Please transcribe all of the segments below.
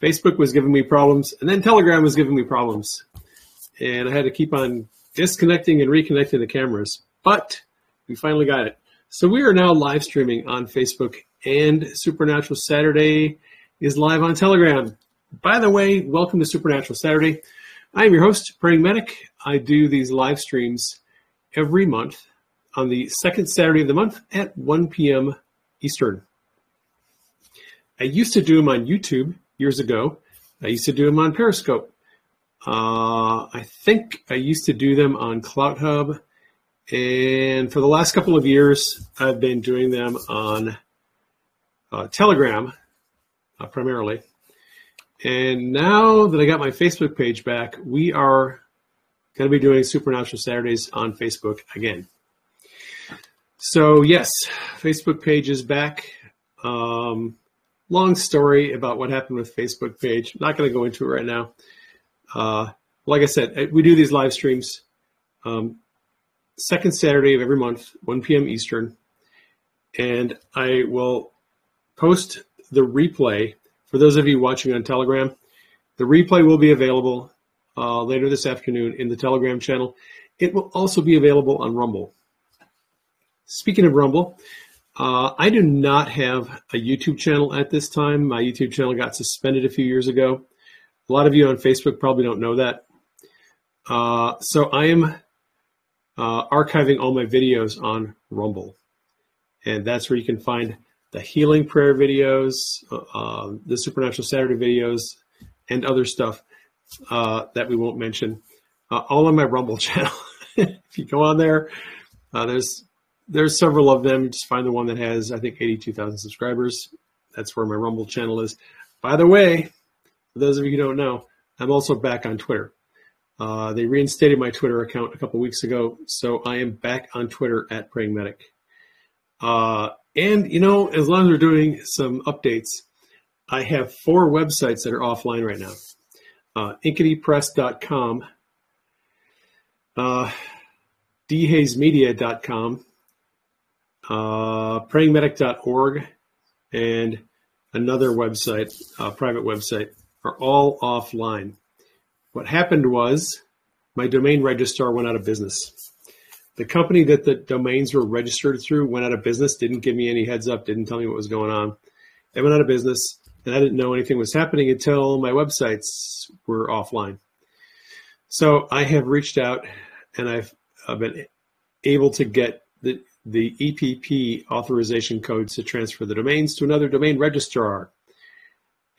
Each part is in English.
Facebook was giving me problems, and then Telegram was giving me problems. And I had to keep on disconnecting and reconnecting the cameras, but we finally got it. So we are now live streaming on Facebook, and Supernatural Saturday is live on Telegram. By the way, welcome to Supernatural Saturday. I am your host, Praying Medic. I do these live streams every month on the second Saturday of the month at 1 p.m. Eastern. I used to do them on YouTube years ago. I used to do them on Periscope. I think I used to do them on Cloud Hub. And for the last couple of years, I've been doing them on Telegram primarily. And now that I got my Facebook page back, we are going to be doing Supernatural Saturdays on Facebook again. So yes, Facebook page is back. Long story about what happened with Facebook page. Not going to go into it right now. Like I said, we do these live streams second Saturday of every month, 1 p.m. Eastern. And I will post the replay. For those of you watching on Telegram, the replay will be available later this afternoon in the Telegram channel. It will also be available on Rumble. Speaking of Rumble, I do not have a YouTube channel at this time. My YouTube channel got suspended a few years ago. A lot of you on Facebook probably don't know that. So I am archiving all my videos on Rumble. And that's where you can find the healing prayer videos, the Supernatural Saturday videos, and other stuff that we won't mention, all on my Rumble channel. If you go on there, there's several of them. Just find the one that has, I think, 82,000 subscribers. That's where my Rumble channel is. By the way, for those of you who don't know, I'm also back on Twitter. They reinstated my Twitter account a couple weeks ago, so I am back on Twitter at Praying Medic. And, you know, as long as we're doing some updates, I have four websites that are offline right now. InCityPress.com, DeHazeMedia.com, prayingmedic.org, and another website, a private website, are all offline. What happened was my domain registrar went out of business. The company that the domains were registered through went out of business, didn't give me any heads up, didn't tell me what was going on. They went out of business, and I didn't know anything was happening until my websites were offline. So I have reached out, and I've been able to get the EPP authorization codes to transfer the domains to another domain registrar.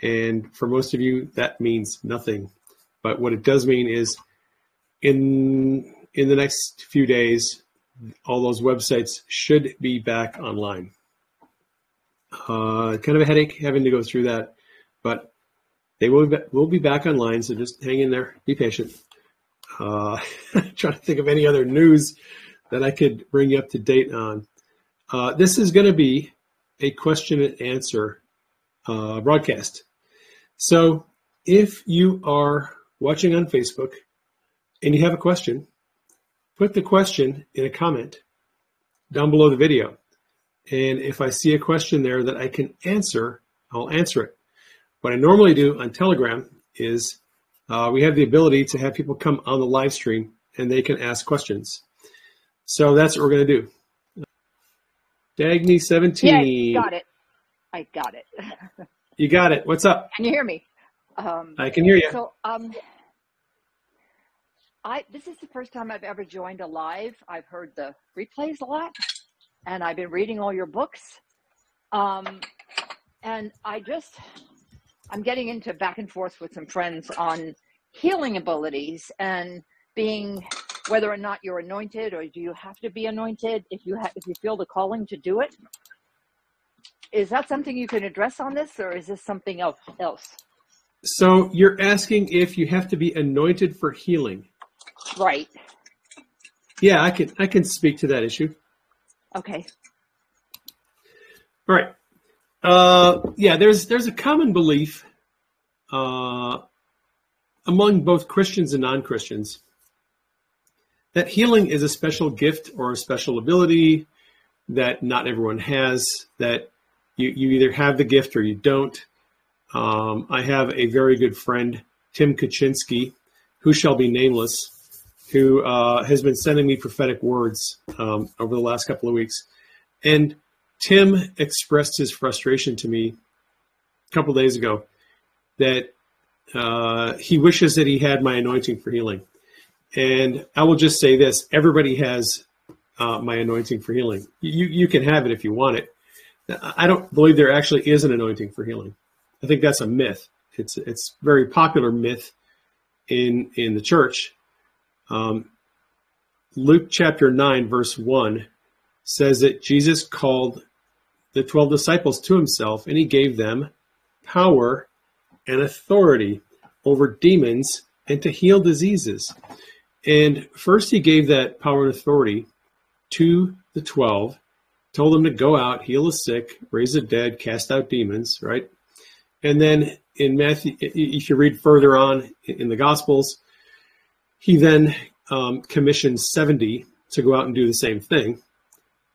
And for most of you, that means nothing. But what it does mean is in the next few days, all those websites should be back online. Kind of a headache having to go through that, but they will be back online, so just hang in there, be patient. Trying to think of any other news that I could bring you up to date on. This is going to be a question and answer broadcast. So if you are watching on Facebook and you have a question, put the question in a comment down below the video. And if I see a question there that I can answer, I'll answer it. What I normally do on Telegram is we have the ability to have people come on the live stream and they can ask questions. So that's what we're going to do. Dagny17. Yeah, got it. I got it. You got it. What's up? Can you hear me? I can hear you. So, this is the first time I've ever joined a live. I've heard the replays a lot, and I've been reading all your books. And I'm getting into back and forth with some friends on healing abilities and being, whether or not you're anointed or do you have to be anointed, if you feel the calling to do it. Is that something you can address on this, or is this something else? So you're asking if you have to be anointed for healing. Right. Yeah, I can speak to that issue. Okay. All right. Yeah, there's a common belief among both Christians and non-Christians that healing is a special gift or a special ability that not everyone has, that you either have the gift or you don't. I have a very good friend, Tim Kaczynski, who shall be nameless, who has been sending me prophetic words over the last couple of weeks. And Tim expressed his frustration to me a couple days ago that he wishes that he had my anointing for healing. And I will just say this, everybody has my anointing for healing. You can have it if you want it. I don't believe there actually is an anointing for healing. I think that's a myth. It's a very popular myth in the church. Luke chapter 9, verse 1 says that Jesus called the 12 disciples to himself, and he gave them power and authority over demons and to heal diseases. And first he gave that power and authority to the 12, told them to go out, heal the sick, raise the dead, cast out demons, right? And then in Matthew, if you read further on in the Gospels, he then commissioned 70 to go out and do the same thing.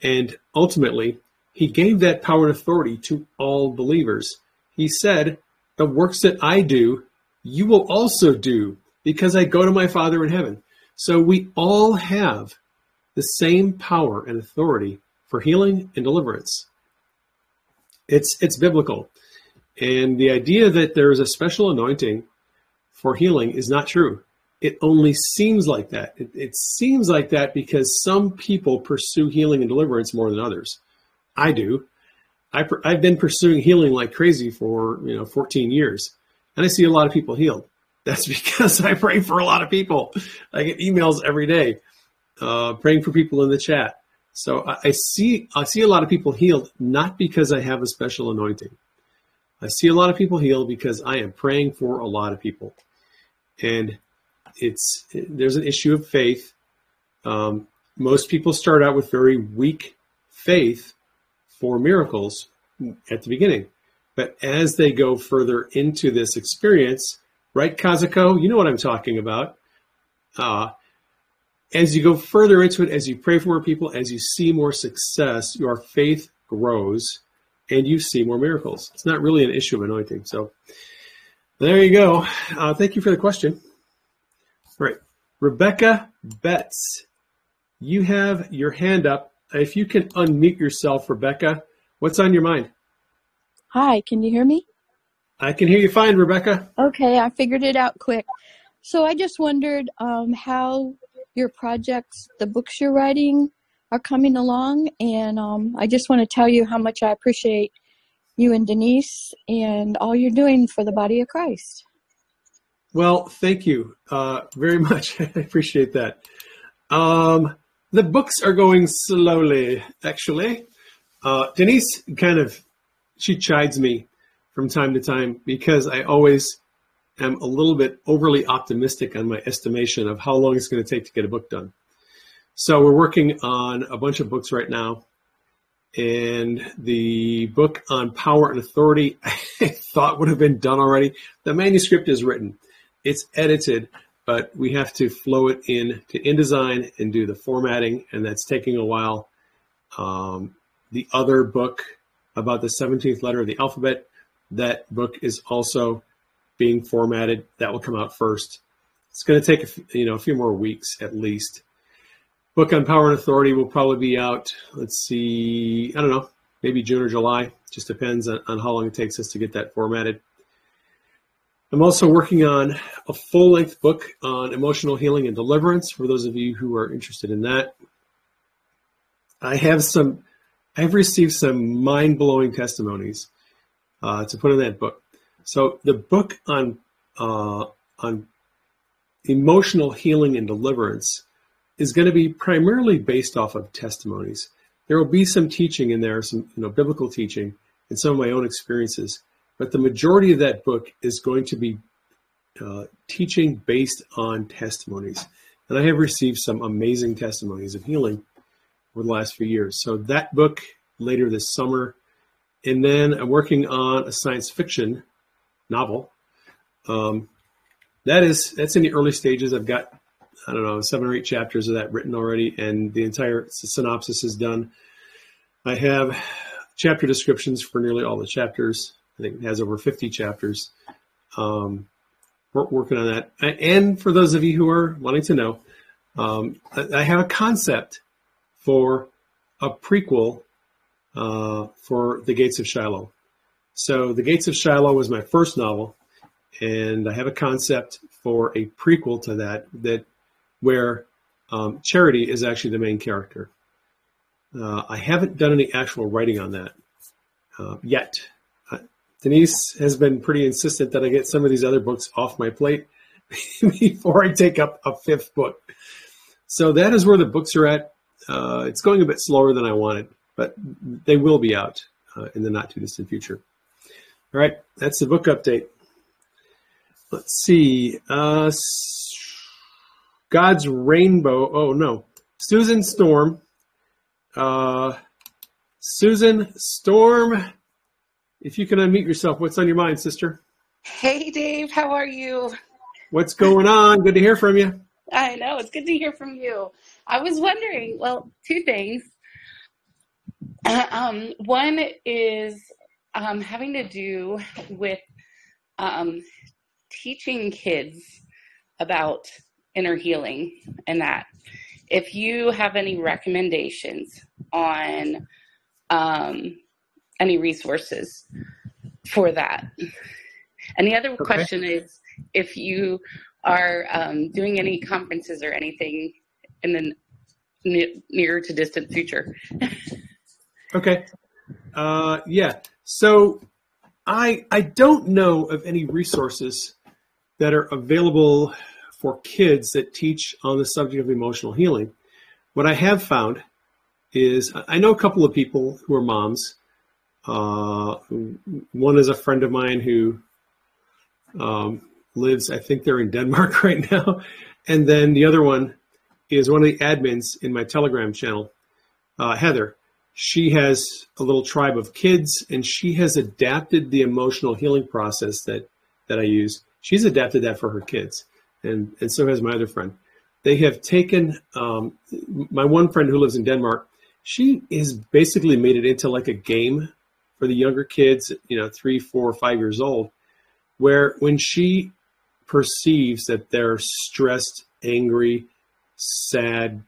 And ultimately, he gave that power and authority to all believers. He said, the works that I do, you will also do, because I go to my Father in heaven. So we all have the same power and authority for healing and deliverance. It's biblical. And the idea that there is a special anointing for healing is not true. It only seems like that. It seems like that because some people pursue healing and deliverance more than others. I do. I've been pursuing healing like crazy for 14 years, and I see a lot of people healed. That's because I pray for a lot of people. I get emails every day praying for people in the chat. So I see a lot of people healed, not because I have a special anointing. I see a lot of people healed because I am praying for a lot of people. And there's an issue of faith. Most people start out with very weak faith for miracles at the beginning, but as they go further into this experience, right, Kazuko, you know what I'm talking about. As you go further into it, as you pray for more people, as you see more success, your faith grows and you see more miracles. It's not really an issue of anointing. So there you go. Thank you for the question. All right, Rebecca Betts, you have your hand up. If you can unmute yourself, Rebecca, what's on your mind? Hi, can you hear me? I can hear you fine, Rebecca. Okay, I figured it out quick. So I just wondered how your projects, the books you're writing, are coming along. And I just want to tell you how much I appreciate you and Denise and all you're doing for the body of Christ. Well, thank you very much. I appreciate that. The books are going slowly, actually. Denise she chides me from time to time because I always am a little bit overly optimistic on my estimation of how long it's going to take to get a book done. So we're working on a bunch of books right now. And the book on power and authority I thought would have been done already. The manuscript is written. It's edited, but we have to flow it in to InDesign and do the formatting, and that's taking a while. The other book about the 17th letter of the alphabet, that book is also being formatted. That will come out first. It's going to take a few more weeks at least. Book on power and authority will probably be out, let's see, I don't know, maybe June or July. Just depends on how long it takes us to get that formatted. I'm also working on a full-length book on emotional healing and deliverance for those of you who are interested in that. I've received some mind-blowing testimonies to put in that book. So the book on emotional healing and deliverance is going to be primarily based off of testimonies. There will be some teaching in there, some biblical teaching and some of my own experiences. But the majority of that book is going to be teaching based on testimonies. And I have received some amazing testimonies of healing over the last few years. So that book later this summer. And then I'm working on a science fiction novel. That's in the early stages. I've got, 7 or 8 chapters of that written already, and the entire synopsis is done. I have chapter descriptions for nearly all the chapters. I think it has over 50 chapters. We're working on that. And for those of you who are wanting to know, I have a concept for a prequel for The Gates of Shiloh. So The Gates of Shiloh was my first novel, and I have a concept for a prequel to that, where Charity is actually the main character. I haven't done any actual writing on that yet. Denise has been pretty insistent that I get some of these other books off my plate before I take up a fifth book. So that is where the books are at. It's going a bit slower than I wanted, but they will be out in the not too distant future. All right, that's the book update. Let's see. God's Rainbow. Oh, no. Susan Storm. Susan Storm, if you can unmute yourself, what's on your mind, sister? Hey, Dave. How are you? What's going on? Good to hear from you. I know. It's good to hear from you. I was wondering, well, two things. One is having to do with teaching kids about inner healing and that. If you have any recommendations on any resources for that. And the other question is if you are doing any conferences or anything in the near to distant future. Okay. Yeah. So I don't know of any resources that are available for kids that teach on the subject of emotional healing. What I have found is, I know a couple of people who are moms. One is a friend of mine who lives, I think they're in Denmark right now. And then the other one is one of the admins in my Telegram channel, Heather. She has a little tribe of kids, and she has adapted the emotional healing process that I use. She's adapted that for her kids. And so has my other friend. They have taken, my one friend who lives in Denmark, she has basically made it into like a game for the younger kids, 3, 4, 5 years old, where when she perceives that they're stressed, angry, sad,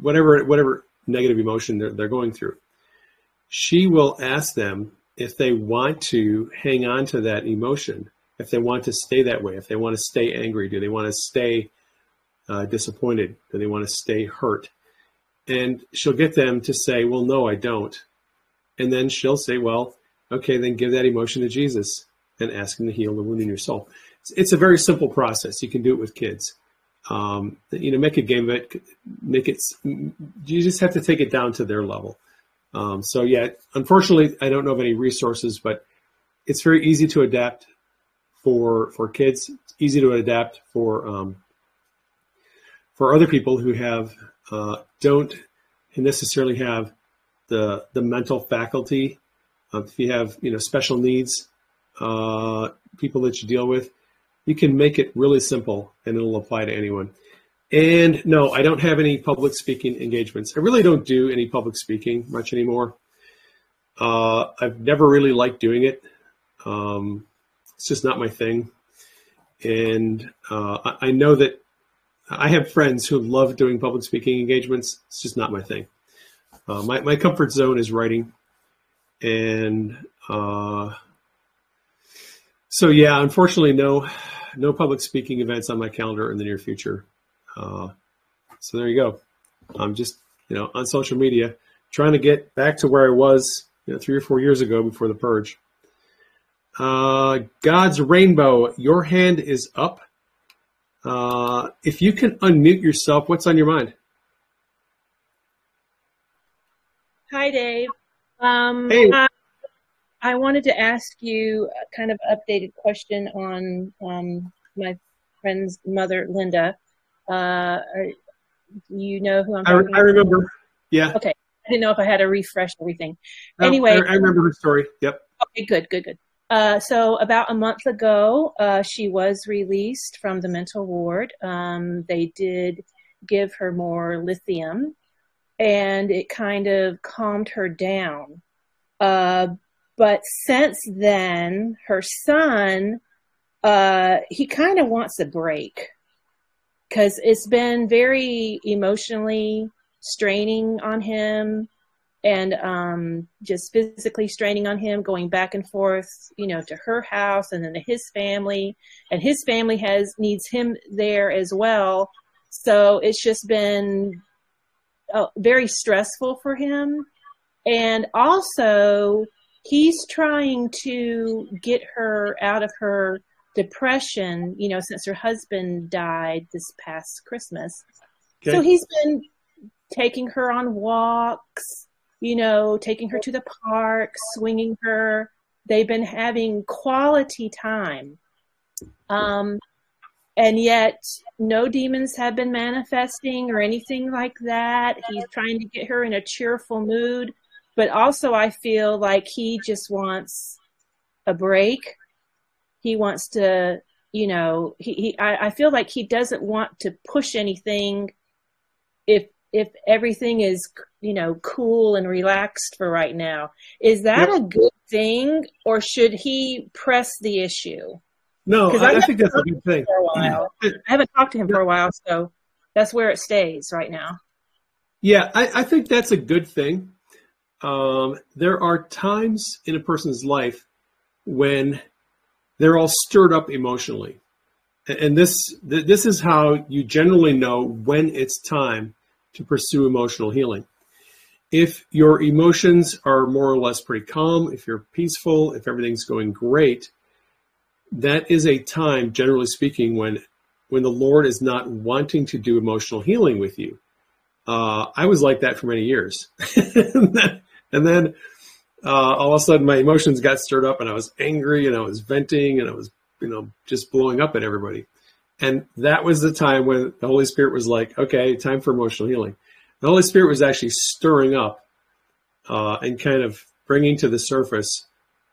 whatever negative emotion they're going through, she will ask them if they want to hang on to that emotion. If they want to stay that way, if they want to stay angry, do they want to stay disappointed? Do they want to stay hurt? And she'll get them to say, well, no, I don't. And then she'll say, well, okay, then give that emotion to Jesus and ask him to heal the wound in your soul. It's a very simple process. You can do it with kids. Make a game of it. You just have to take it down to their level. Unfortunately, I don't know of any resources, but it's very easy to adapt for kids. It's easy to adapt for other people who have don't necessarily have the mental faculty. If you have special needs, people that you deal with, you can make it really simple and it'll apply to anyone. And no, I don't have any public speaking engagements. I really don't do any public speaking much anymore. I've never really liked doing it. It's just not my thing. And I know that I have friends who love doing public speaking engagements. It's just not my thing. My comfort zone is writing. And unfortunately, no public speaking events on my calendar in the near future. So there you go. I'm just, on social media, trying to get back to where I was 3 or 4 years ago before the purge. God's Rainbow, your hand is up. If you can unmute yourself, what's on your mind? Hi, Dave. Hey. I wanted to ask you a kind of updated question on my friend's mother, Linda. You know who I'm talking about? I remember. Yeah. Okay. I didn't know if I had to refresh everything. No, anyway. I remember her story. Yep. Okay, good. So about a month ago, she was released from the mental ward. They did give her more lithium, and it kind of calmed her down. But since then, her son, he kind of wants a break because it's been very emotionally straining on him and just physically straining on him, going back and forth, you know, to her house and then to his family. And his family needs him there as well. So it's just been very stressful for him. And also, he's trying to get her out of her depression, you know, since her husband died this past Christmas. Okay. So he's been taking her on walks, you know, taking her to the park, swinging her. They've been having quality time. And yet no demons have been manifesting or anything like that. He's trying to get her in a cheerful mood. But also I feel like he just wants a break. He wants to, you know, I feel like he doesn't want to push anything if everything is, you know, cool and relaxed for right now. Is that a good thing, or should he press the issue? No, I think that's a good thing. I haven't talked to him for a while, so that's where it stays right now. Yeah, I think that's a good thing. There are times in a person's life when they're all stirred up emotionally. And this is how you generally know when it's time to pursue emotional healing. If your emotions are more or less pretty calm, if you're peaceful, if everything's going great, that is a time, generally speaking, when the Lord is not wanting to do emotional healing with you. I was like that for many years. and then all of a sudden my emotions got stirred up and I was angry and I was venting and I was, you know, just blowing up at everybody. And that was the time when the Holy Spirit was like, okay, time for emotional healing. The Holy Spirit was actually stirring up and kind of bringing to the surface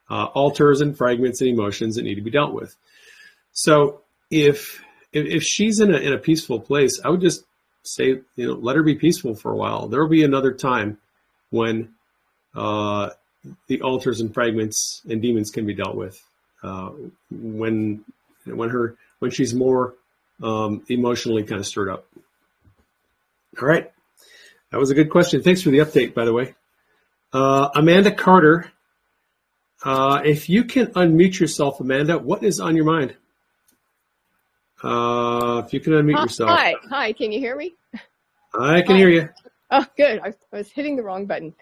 alters and fragments and emotions that need to be dealt with. So if she's in a peaceful place, I would just say, you know, let her be peaceful for a while. There will be another time when the alters and fragments and demons can be dealt with. When she's more emotionally kind of stirred up. All right. That was a good question. Thanks for the update, by the way. Amanda Carter, if you can unmute yourself, Amanda, what is on your mind? If you can unmute yourself. Hi, can you hear me? I can hear you. Oh, good. I was hitting the wrong button.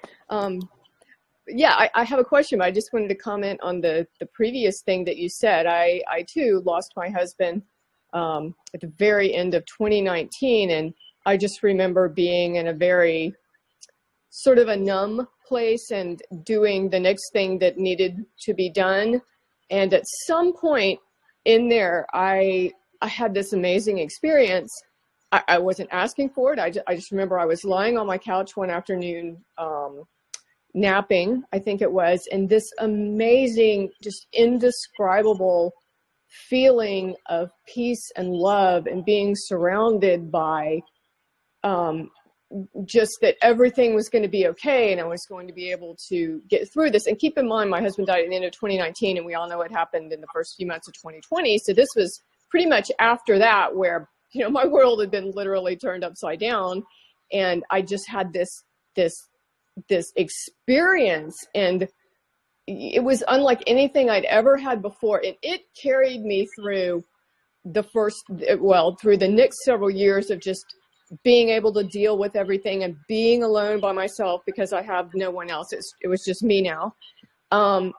Yeah, I have a question, but I just wanted to comment on the previous thing that you said. I too lost my husband at the very end of 2019, and I just remember being in a very sort of a numb place and doing the next thing that needed to be done. And at some point in there, I had this amazing experience. I wasn't asking for it. I just remember I was lying on my couch one afternoon, napping, I think it was, and this amazing, just indescribable feeling of peace and love and being surrounded by just that everything was going to be okay and I was going to be able to get through this. And keep in mind, my husband died at the end of 2019, and we all know what happened in the first few months of 2020. So this was pretty much after that where, you know, my world had been literally turned upside down, and I just had this experience, and it was unlike anything I'd ever had before. It carried me through through the next several years of just being able to deal with everything and being alone by myself because I have no one else. It was just me now. I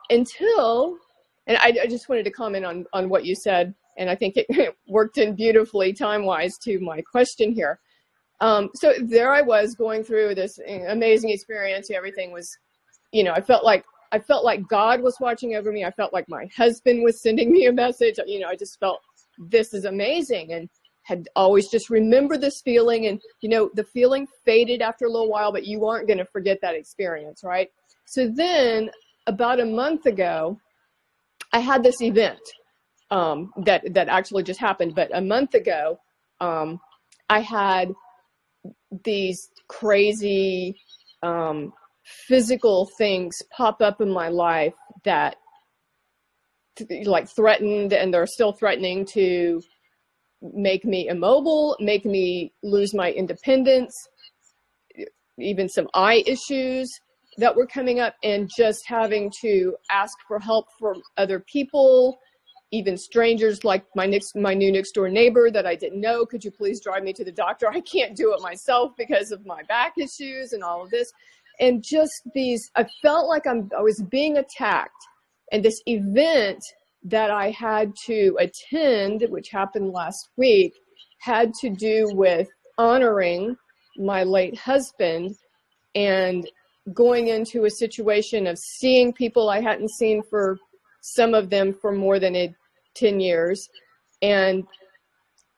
just wanted to comment on what you said, and I think it worked in beautifully time-wise to my question here. So there I was going through this amazing experience. Everything was, you know, I felt like God was watching over me. I felt like my husband was sending me a message. You know, I just felt this is amazing and had always just remembered this feeling. And, you know, the feeling faded after a little while, but you aren't going to forget that experience, right? So then about a month ago, I had this event that actually just happened. But a month ago, I had these crazy physical things pop up in my life that like threatened, and they're still threatening to make me immobile, make me lose my independence, even some eye issues that were coming up, and just having to ask for help from other people, even strangers, like my new next door neighbor that I didn't know. Could you please drive me to the doctor? I can't do it myself because of my back issues and all of this. And just these, I felt like I was being attacked. And this event that I had to attend, which happened last week, had to do with honoring my late husband and going into a situation of seeing people I hadn't seen, for some of them for more than 10 years, and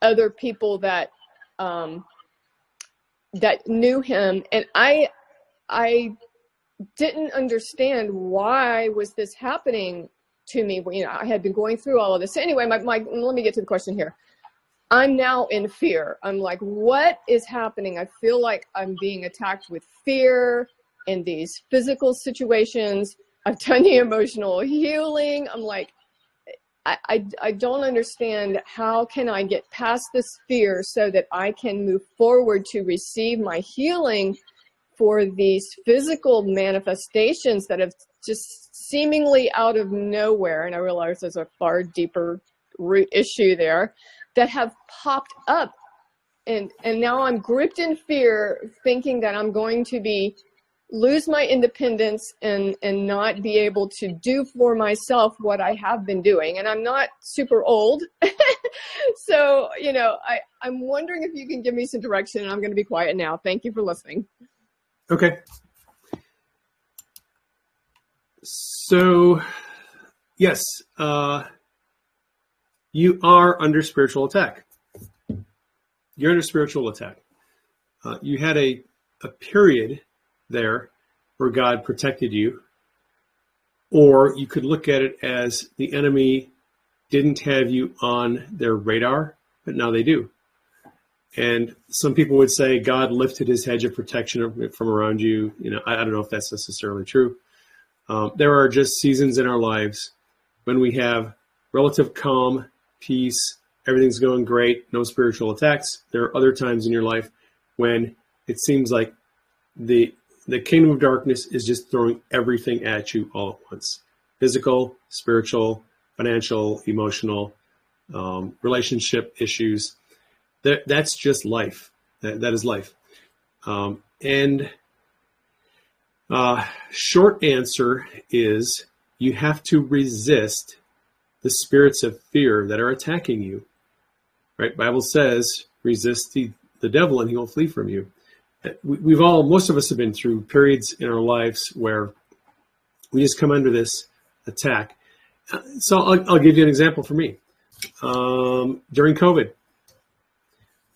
other people that that knew him. And I didn't understand why was this happening to me. You know, I had been going through all of this. So anyway, let me get to the question here. I'm now in fear. I'm like, what is happening? I feel like I'm being attacked with fear in these physical situations. I've done the emotional healing. I'm like, I don't understand. How can I get past this fear so that I can move forward to receive my healing for these physical manifestations that have just seemingly out of nowhere? And I realize there's a far deeper root issue there that have popped up. And now I'm gripped in fear, thinking that I'm going to lose my independence and not be able to do for myself what I have been doing. And I'm not super old. So, you know, I'm wondering if you can give me some direction, and I'm going to be quiet now. Thank you for listening. Okay. So, yes, you are under spiritual attack. You're under spiritual attack. You had a period there where God protected you, or you could look at it as the enemy didn't have you on their radar, but now they do. And some people would say God lifted his hedge of protection from around you. You know, I don't know if that's necessarily true. There are just seasons in our lives when we have relative calm, peace, everything's going great, no spiritual attacks. There are other times in your life when it seems like the kingdom of darkness is just throwing everything at you all at once. Physical, spiritual, financial, emotional, relationship issues. That's just life. That is life. Short answer is you have to resist the spirits of fear that are attacking you. Right? Bible says, resist the devil and he will flee from you. Most of us have been through periods in our lives where we just come under this attack. So I'll give you an example for me. During COVID,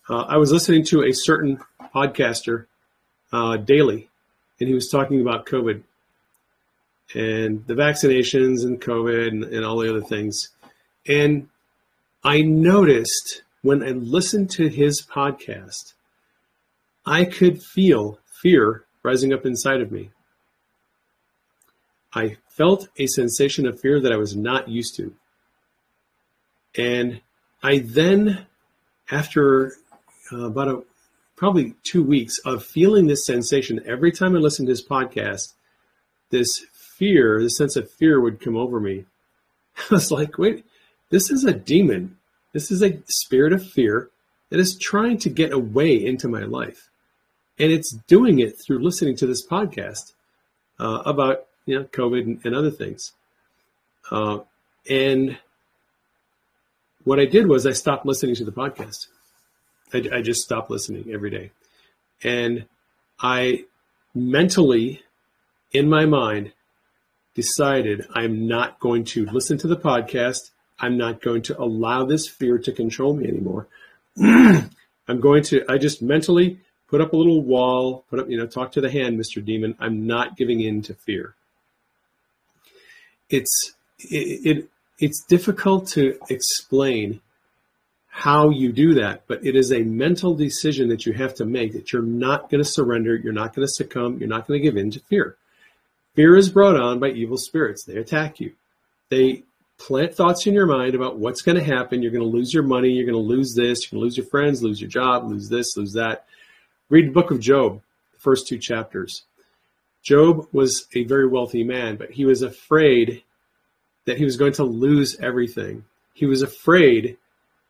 I was listening to a certain podcaster daily, and he was talking about COVID and the vaccinations and COVID and all the other things. And I noticed when I listened to his podcast, I could feel fear rising up inside of me. I felt a sensation of fear that I was not used to. And I then, after probably 2 weeks of feeling this sensation, every time I listened to his podcast, this sense of fear would come over me. I was like, wait, this is a demon. This is a spirit of fear that is trying to get away into my life. And it's doing it through listening to this podcast about COVID and other things. And what I did was I stopped listening to the podcast. I just stopped listening every day. And I mentally, in my mind, decided I'm not going to listen to the podcast. I'm not going to allow this fear to control me anymore. I just mentally put up a little wall, talk to the hand, Mr. Demon. I'm not giving in to fear. It's difficult to explain how you do that, but it is a mental decision that you have to make, that you're not going to surrender, you're not going to succumb, you're not going to give in to fear. Fear is brought on by evil spirits. They attack you. They plant thoughts in your mind about what's going to happen. You're going to lose your money. You're going to lose this. You're going to lose your friends, lose your job, lose this, lose that. Read the book of Job, the first two chapters. Job was a very wealthy man, but he was afraid that he was going to lose everything. He was afraid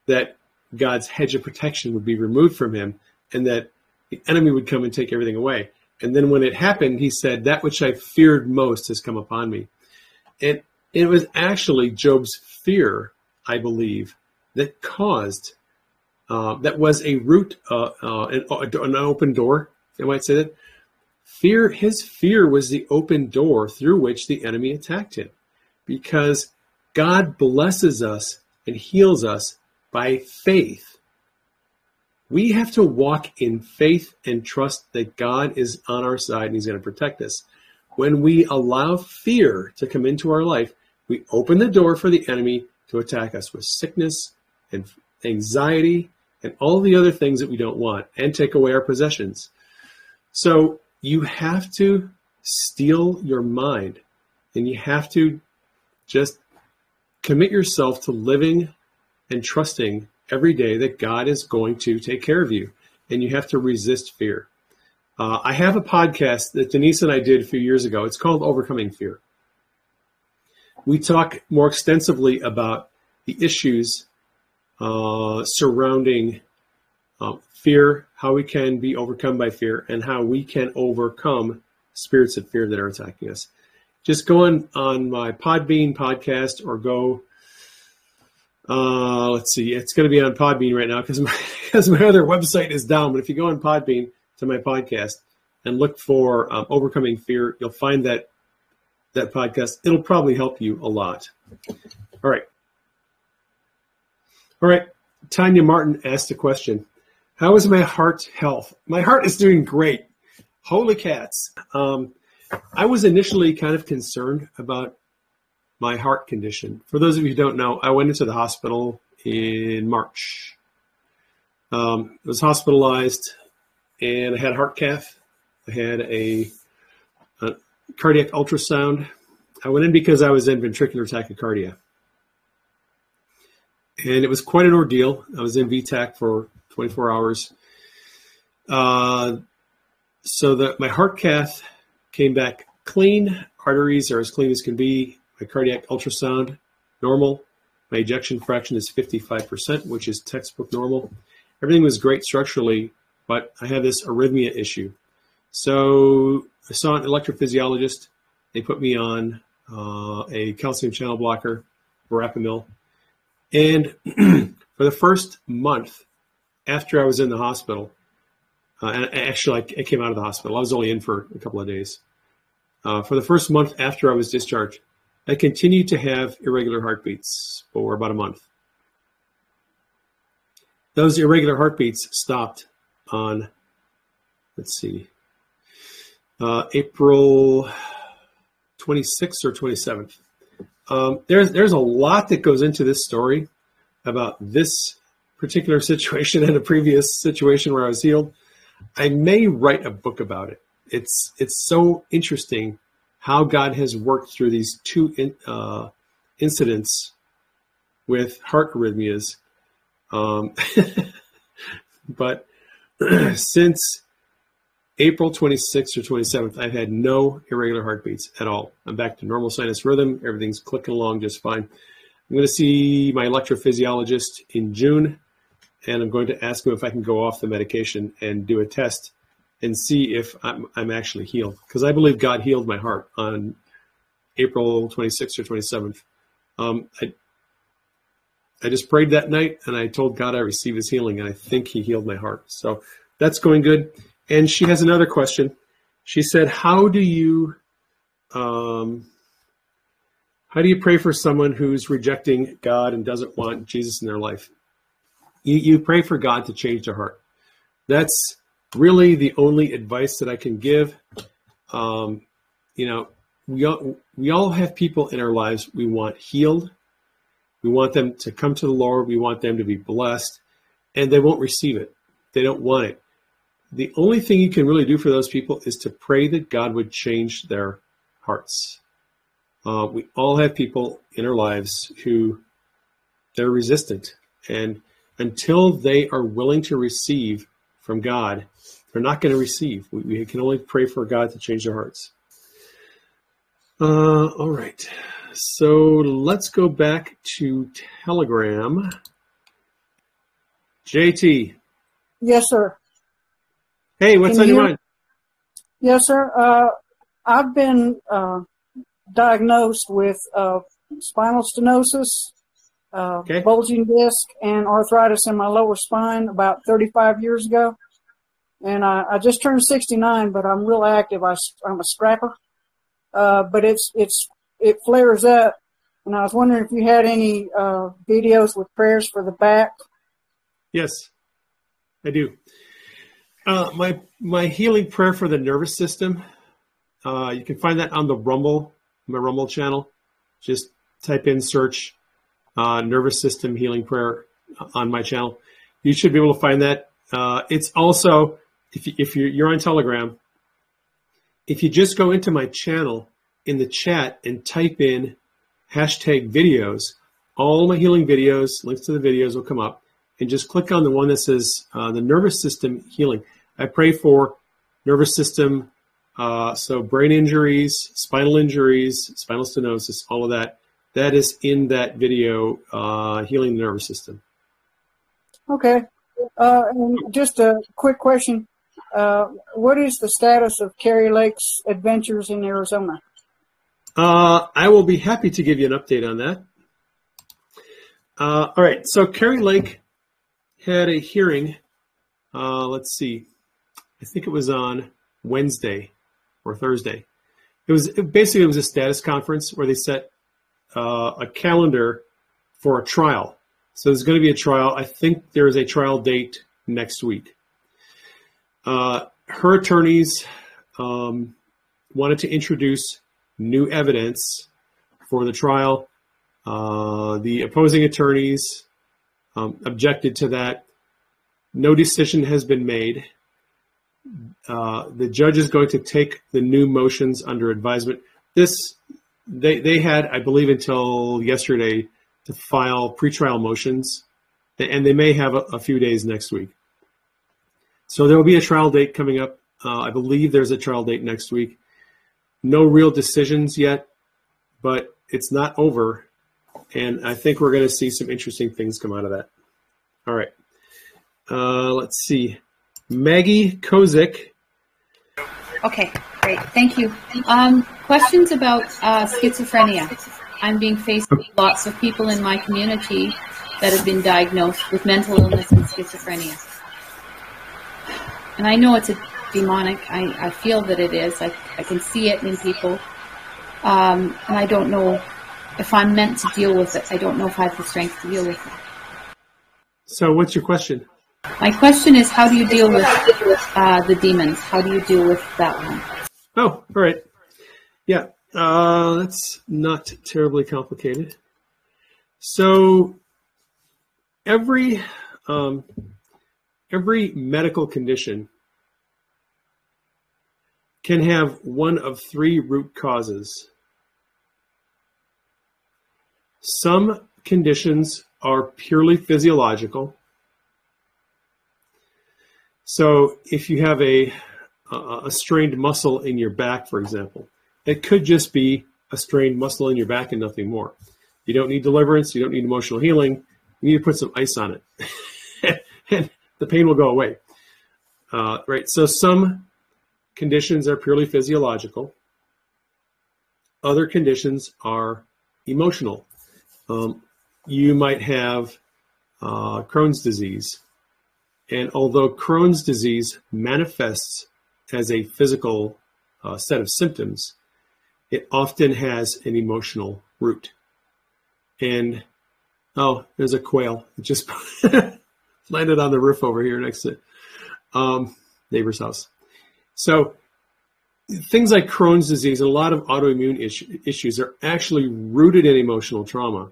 that God's hedge of protection would be removed from him and that the enemy would come and take everything away. And then when it happened, he said, that which I feared most has come upon me. And it was actually Job's fear, I believe, that caused, that was a root, an open door, I might say that. Fear, his fear was the open door through which the enemy attacked him, because God blesses us and heals us by faith. We have to walk in faith and trust that God is on our side and he's going to protect us. When we allow fear to come into our life, we open the door for the enemy to attack us with sickness and anxiety and all the other things that we don't want, and take away our possessions. So you have to steal your mind, and you have to just commit yourself to living and trusting every day that God is going to take care of you, and you have to resist fear. I have a podcast that Denise and I did a few years ago. It's called Overcoming Fear. We talk more extensively about the issues surrounding fear, how we can be overcome by fear, and how we can overcome spirits of fear that are attacking us. Just go on my Podbean podcast, or go, let's see, it's going to be on Podbean right now because my other website is down. But if you go on Podbean to my podcast and look for Overcoming Fear, you'll find that podcast. It'll probably help you a lot. All right. Tanya Martin asked a question. How is my heart health? My heart is doing great. Holy cats. I was initially kind of concerned about my heart condition. For those of you who don't know, I went into the hospital in March. I was hospitalized, and I had a heart cath. I had a cardiac ultrasound. I went in because I was in ventricular tachycardia. And it was quite an ordeal. I was in VTAC for 24 hours. So that my heart cath came back clean. Arteries are as clean as can be. My cardiac ultrasound, normal. My ejection fraction is 55%, which is textbook normal. Everything was great structurally, but I had this arrhythmia issue. So I saw an electrophysiologist. They put me on a calcium channel blocker, verapamil. And for the first month after I was in the hospital, and actually I came out of the hospital, I was only in for a couple of days. For the first month after I was discharged, I continued to have irregular heartbeats for about a month. Those irregular heartbeats stopped on, let's see, April 26th or 27th. There's a lot that goes into this story about this particular situation and a previous situation where I was healed. I may write a book about it. It's so interesting how God has worked through these two incidents with heart arrhythmias. But since April 26th or 27th, I've had no irregular heartbeats at all. I'm back to normal sinus rhythm. Everything's clicking along just fine. I'm going to see my electrophysiologist in June, and I'm going to ask him if I can go off the medication and do a test and see if I'm actually healed, because I believe God healed my heart on April 26th or 27th. I just prayed that night, and I told God I received his healing, and I think he healed my heart. So that's going good. And she has another question. She said, how do you pray for someone who's rejecting God and doesn't want Jesus in their life? You pray for God to change their heart. That's really the only advice that I can give. We all have people in our lives we want healed. We want them to come to the Lord. We want them to be blessed, and they won't receive it. They don't want it. The only thing you can really do for those people is to pray that God would change their hearts. We all have people in our lives who they're resistant, and until they are willing to receive from God, they're not going to receive. We can only pray for God to change their hearts. All right, so let's go back to Telegram. JT. Yes, sir. Hey, what's on your mind? Yes, sir. I've been diagnosed with spinal stenosis, bulging disc, and arthritis in my lower spine about 35 years ago. And I just turned 69, but I'm real active. I'm a scrapper. But it flares up. And I was wondering if you had any videos with prayers for the back. Yes, I do. My healing prayer for the nervous system, you can find that on the Rumble, my Rumble channel. Just type in search nervous system healing prayer on my channel. You should be able to find that. It's also, if you're on Telegram, if you just go into my channel in the chat and type in #videos, all my healing videos, links to the videos will come up. And just click on the one that says the nervous system healing. I pray for nervous system, so brain injuries, spinal stenosis, all of that. That is in that video, healing the nervous system. Okay. And just a quick question. What is the status of Carrie Lake's adventures in Arizona? I will be happy to give you an update on that. All right, so Carrie Lake had a hearing, let's see, I think it was on Wednesday or Thursday. It was a status conference where they set a calendar for a trial. So there's going to be a trial. I think there is a trial date next week. Her attorneys wanted to introduce new evidence for the trial. The opposing attorneys objected to that. No decision has been made. The judge is going to take the new motions under advisement. They had, I believe, until yesterday to file pretrial motions, and they may have a few days next week. So there will be a trial date coming up. I believe there's a trial date next week. No real decisions yet, but it's not over. And I think we're going to see some interesting things come out of that. All right. Let's see. Maggie Kozik. Okay, great. Thank you. Questions about schizophrenia. I'm being faced with lots of people in my community that have been diagnosed with mental illness and schizophrenia. And I know it's a demonic. I feel that it is. I can see it in people. And I don't know if I'm meant to deal with it. I don't know if I have the strength to deal with it. So what's your question? My question is, how do you deal with the demons? How do you deal with that one? Oh, all right. Yeah, that's not terribly complicated. So every medical condition can have one of three root causes. Some conditions are purely physiological. So if you have a strained muscle in your back, for example, it could just be a strained muscle in your back and nothing more. You don't need deliverance. You don't need emotional healing. You need to put some ice on it. And the pain will go away. Right. So some conditions are purely physiological. Other conditions are emotional. You might have Crohn's disease. And although Crohn's disease manifests as a physical set of symptoms, it often has an emotional root. And, oh, there's a quail. It just landed on the roof over here next to neighbor's house. So things like Crohn's disease and a lot of autoimmune issues are actually rooted in emotional trauma.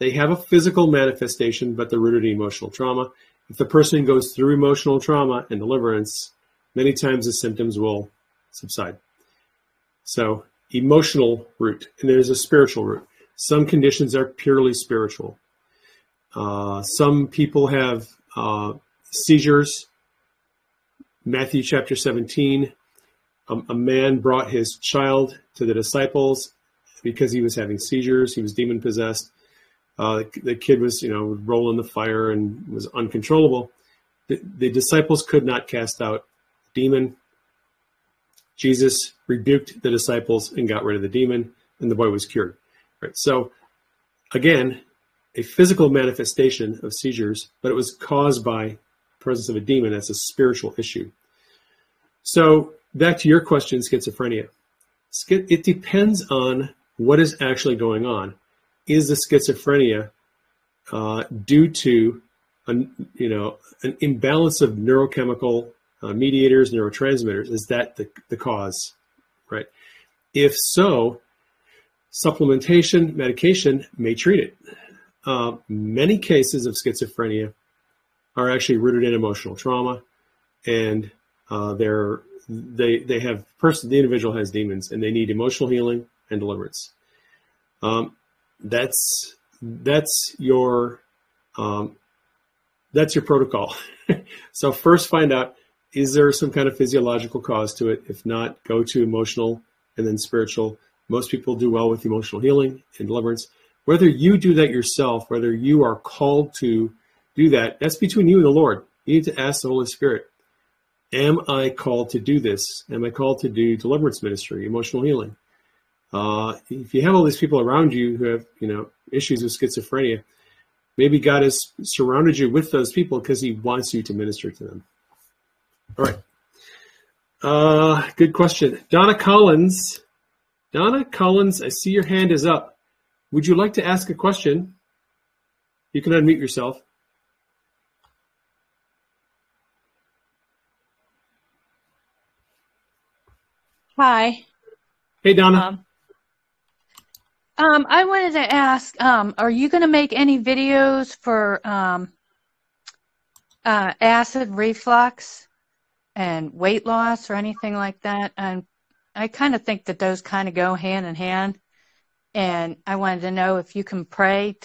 They have a physical manifestation, but they're rooted in emotional trauma. If the person goes through emotional trauma and deliverance, many times the symptoms will subside. So emotional root, and there's a spiritual root. Some conditions are purely spiritual. Some people have seizures. Matthew chapter 17, a man brought his child to the disciples because he was having seizures. He was demon possessed. The kid was, would roll in the fire and was uncontrollable. The disciples could not cast out the demon. Jesus rebuked the disciples and got rid of the demon, and the boy was cured. Right. So again, a physical manifestation of seizures, but it was caused by the presence of a demon. That's a spiritual issue. So back to your question, schizophrenia. It depends on what is actually going on. Is the schizophrenia due to an imbalance of neurochemical mediators, neurotransmitters? Is that the cause, right? If so, supplementation, medication may treat it. Many cases of schizophrenia are actually rooted in emotional trauma, and the individual has demons, and they need emotional healing and deliverance. That's your protocol. So first find out, is there some kind of physiological cause to it? If not, go to emotional and then spiritual. Most people do well with emotional healing and deliverance. Whether you do that yourself, whether you are called to do that, that's between you and the Lord. You need to ask the Holy Spirit, am I called to do this? Am I called to do deliverance ministry, emotional healing? If you have all these people around you who have issues with schizophrenia, maybe God has surrounded you with those people because he wants you to minister to them. All right. Good question. Donna Collins. Donna Collins, I see your hand is up. Would you like to ask a question? You can unmute yourself. Hi. Hey, Donna. I wanted to ask, are you going to make any videos for acid reflux and weight loss or anything like that? And I kind of think that those kind of go hand in hand. And I wanted to know if you can pray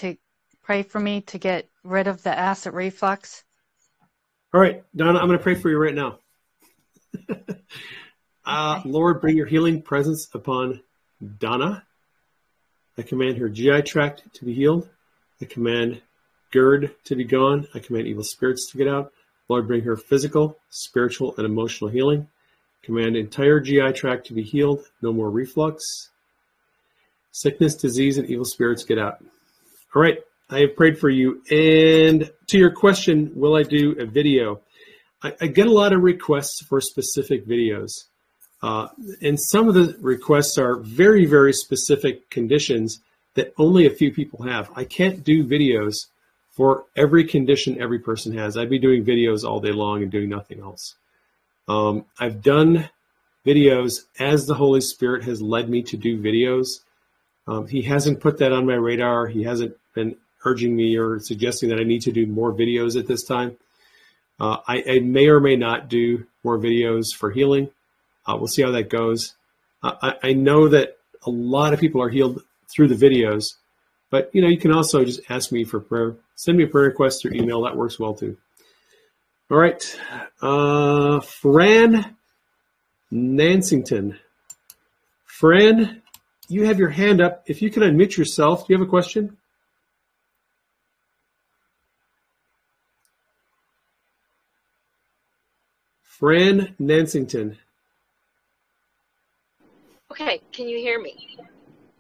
for me to get rid of the acid reflux. All right, Donna, I'm going to pray for you right now. Lord, bring your healing presence upon Donna. I command her GI tract to be healed. I command GERD to be gone. I command evil spirits to get out. Lord, bring her physical, spiritual, and emotional healing. Command entire GI tract to be healed. No more reflux. Sickness, disease, and evil spirits get out. All right, I have prayed for you. And to your question, will I do a video? I get a lot of requests for specific videos. And some of the requests are very, very specific conditions that only a few people have. I can't do videos for every condition every person has. I'd be doing videos all day long and doing nothing else. I've done videos as the Holy Spirit has led me to do videos. He hasn't put that on my radar. He hasn't been urging me or suggesting that I need to do more videos at this time. I may or may not do more videos for healing. We'll see how that goes. I know that a lot of people are healed through the videos, but you can also just ask me for prayer. Send me a prayer request through email. That works well too. All right. Fran Nansington. Fran, you have your hand up. If you can unmute yourself, do you have a question? Fran Nansington. Okay, can you hear me?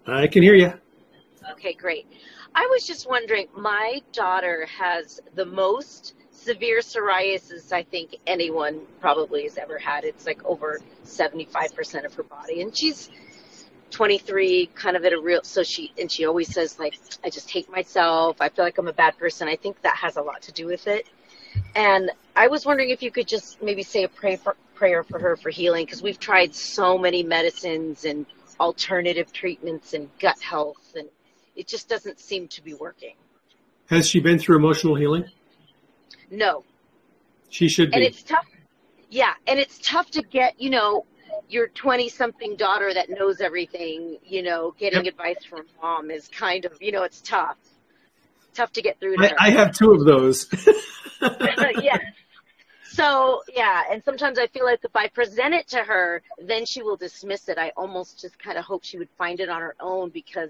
I can hear you. Okay, great. I was just wondering, my daughter has the most severe psoriasis I think anyone probably has ever had. It's like over 75% of her body, and she's 23, kind of at a real, she always says, like, I just hate myself. I feel like I'm a bad person. I think that has a lot to do with it. And I was wondering if you could just maybe say a prayer for her for healing, because we've tried so many medicines and alternative treatments and gut health, and it just doesn't seem to be working. Has she been through emotional healing? No. She should be. And it's tough. Yeah, and it's tough to get, your 20-something daughter that knows everything, you know, getting advice from mom is kind of, you know, it's tough. Tough to get through to her. I have two of those. Yes. So, yeah, and sometimes I feel like if I present it to her, then she will dismiss it. I almost just kind of hope she would find it on her own because,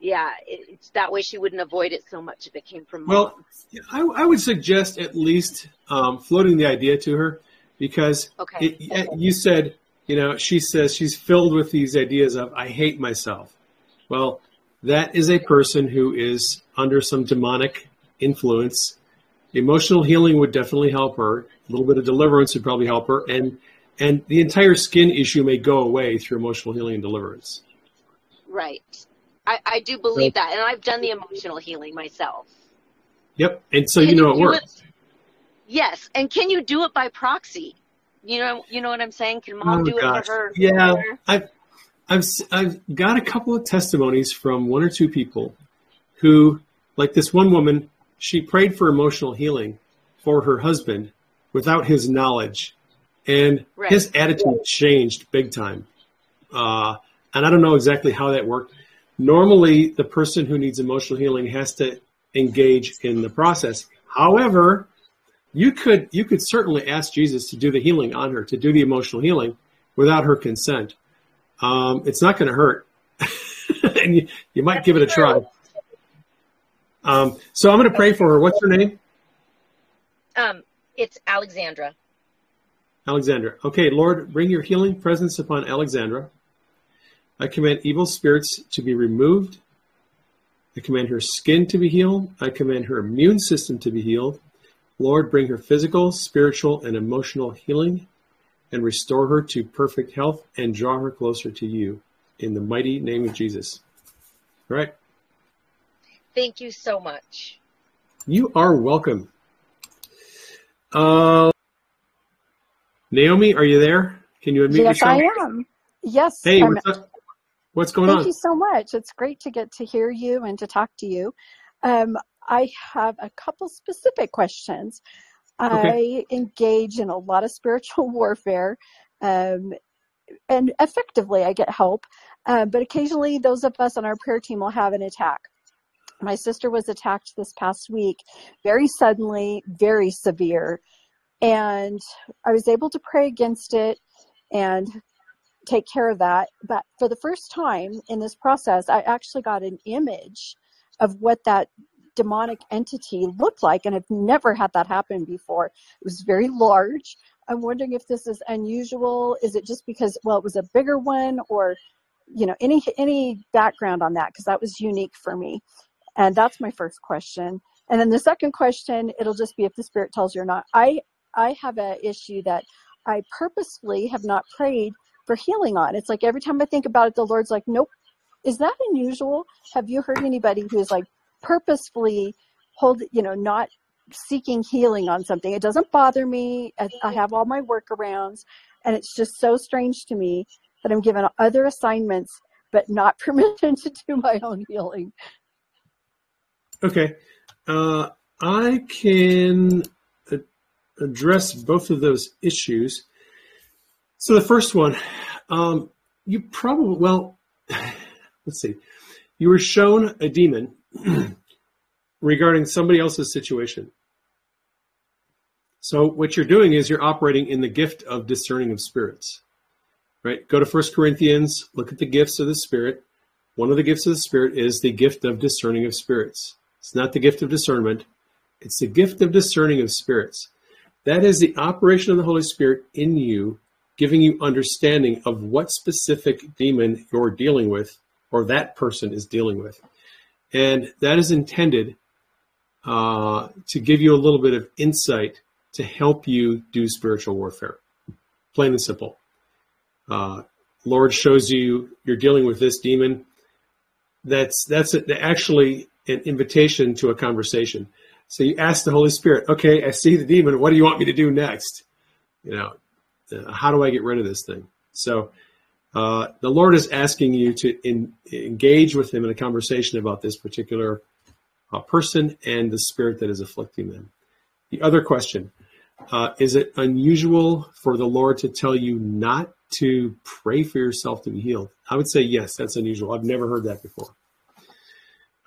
yeah, it's that way she wouldn't avoid it so much if it came from mom. Well, I would suggest at least floating the idea to her because you said, you know, she says she's filled with these ideas of, I hate myself. Well, that is a person who is under some demonic influence. Emotional healing would definitely help her. A little bit of deliverance would probably help her. And the entire skin issue may go away through emotional healing and deliverance. Right. I do believe that. And I've done the emotional healing myself. Yep. And so you know it works. Yes. And can you do it by proxy? You know what I'm saying? Can mom do it for her? Yeah. I've got a couple of testimonies from one or two people who, like this one woman, she prayed for emotional healing for her husband without his knowledge. And his attitude changed big time. And I don't know exactly how that worked. Normally, the person who needs emotional healing has to engage in the process. However, you could certainly ask Jesus to do the healing on her, to do the emotional healing without her consent. It's not going to hurt. And you might give it a try. So I'm going to pray for her. What's her name? It's Alexandra. Alexandra. Okay, Lord, bring your healing presence upon Alexandra. I command evil spirits to be removed. I command her skin to be healed. I command her immune system to be healed. Lord, bring her physical, spiritual, and emotional healing and restore her to perfect health and draw her closer to you in the mighty name of Jesus. All right. Thank you so much. You are welcome. Naomi, are you there? Can you admit yourself? Yes, I am. Yes. Hey, what's going on? Thank you so much. It's great to get to hear you and to talk to you. I have a couple specific questions. I engage in a lot of spiritual warfare, and effectively I get help. But occasionally those of us on our prayer team will have an attack. My sister was attacked this past week, very suddenly, very severe. And I was able to pray against it and take care of that. But for the first time in this process, I actually got an image of what that demonic entity looked like, and I've never had that happen before. It was very large. I'm wondering if this is unusual. Is it just because, well, it was a bigger one, or, you know, any background on that? Because that was unique for me. And that's my first question. And then the second question, it'll just be if the Spirit tells you or not. I have an issue that I purposefully have not prayed for healing on. It's like every time I think about it, the Lord's like, nope. Is that unusual? Have you heard anybody who's like purposefully not seeking healing on something? It doesn't bother me. I have all my workarounds, and it's just so strange to me that I'm given other assignments but not permission to do my own healing. Okay. I can address both of those issues. So the first one, let's see. You were shown a demon regarding somebody else's situation. So what you're doing is you're operating in the gift of discerning of spirits, right? Go to 1 Corinthians, look at the gifts of the Spirit. One of the gifts of the Spirit is the gift of discerning of spirits. It's not the gift of discernment. It's the gift of discerning of spirits. That is the operation of the Holy Spirit in you, giving you understanding of what specific demon you're dealing with or that person is dealing with. And that is intended to give you a little bit of insight to help you do spiritual warfare, plain and simple. Lord shows you you're dealing with this demon. That's actually an invitation to a conversation. So you ask the Holy Spirit, okay, I see the demon. What do you want me to do next? How do I get rid of this thing? So the Lord is asking you to engage with him in a conversation about this particular person and the spirit that is afflicting them. The other question, is it unusual for the Lord to tell you not to pray for yourself to be healed? I would say yes, that's unusual. I've never heard that before.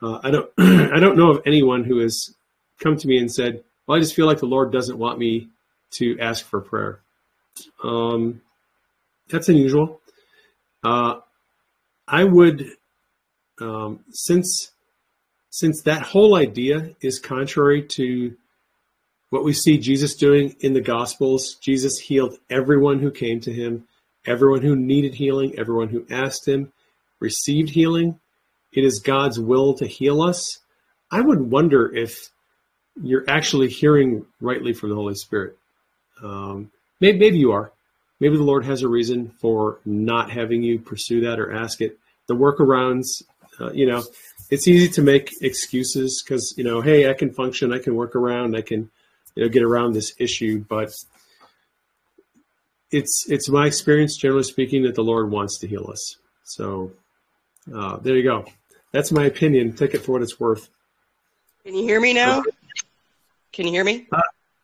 I don't know of anyone who has come to me and said, well, I just feel like the Lord doesn't want me to ask for prayer. That's unusual. I would, since that whole idea is contrary to what we see Jesus doing in the Gospels. Jesus healed everyone who came to him, everyone who needed healing, everyone who asked him, received healing. It is God's will to heal us. I would wonder if you're actually hearing rightly from the Holy Spirit. Maybe you are. Maybe the Lord has a reason for not having you pursue that or ask it. The workarounds, it's easy to make excuses because, hey, I can function, I can work around, I can get around this issue. But it's my experience, generally speaking, that the Lord wants to heal us. So there you go. That's my opinion. Take it for what it's worth. Can you hear me now? Can you hear me?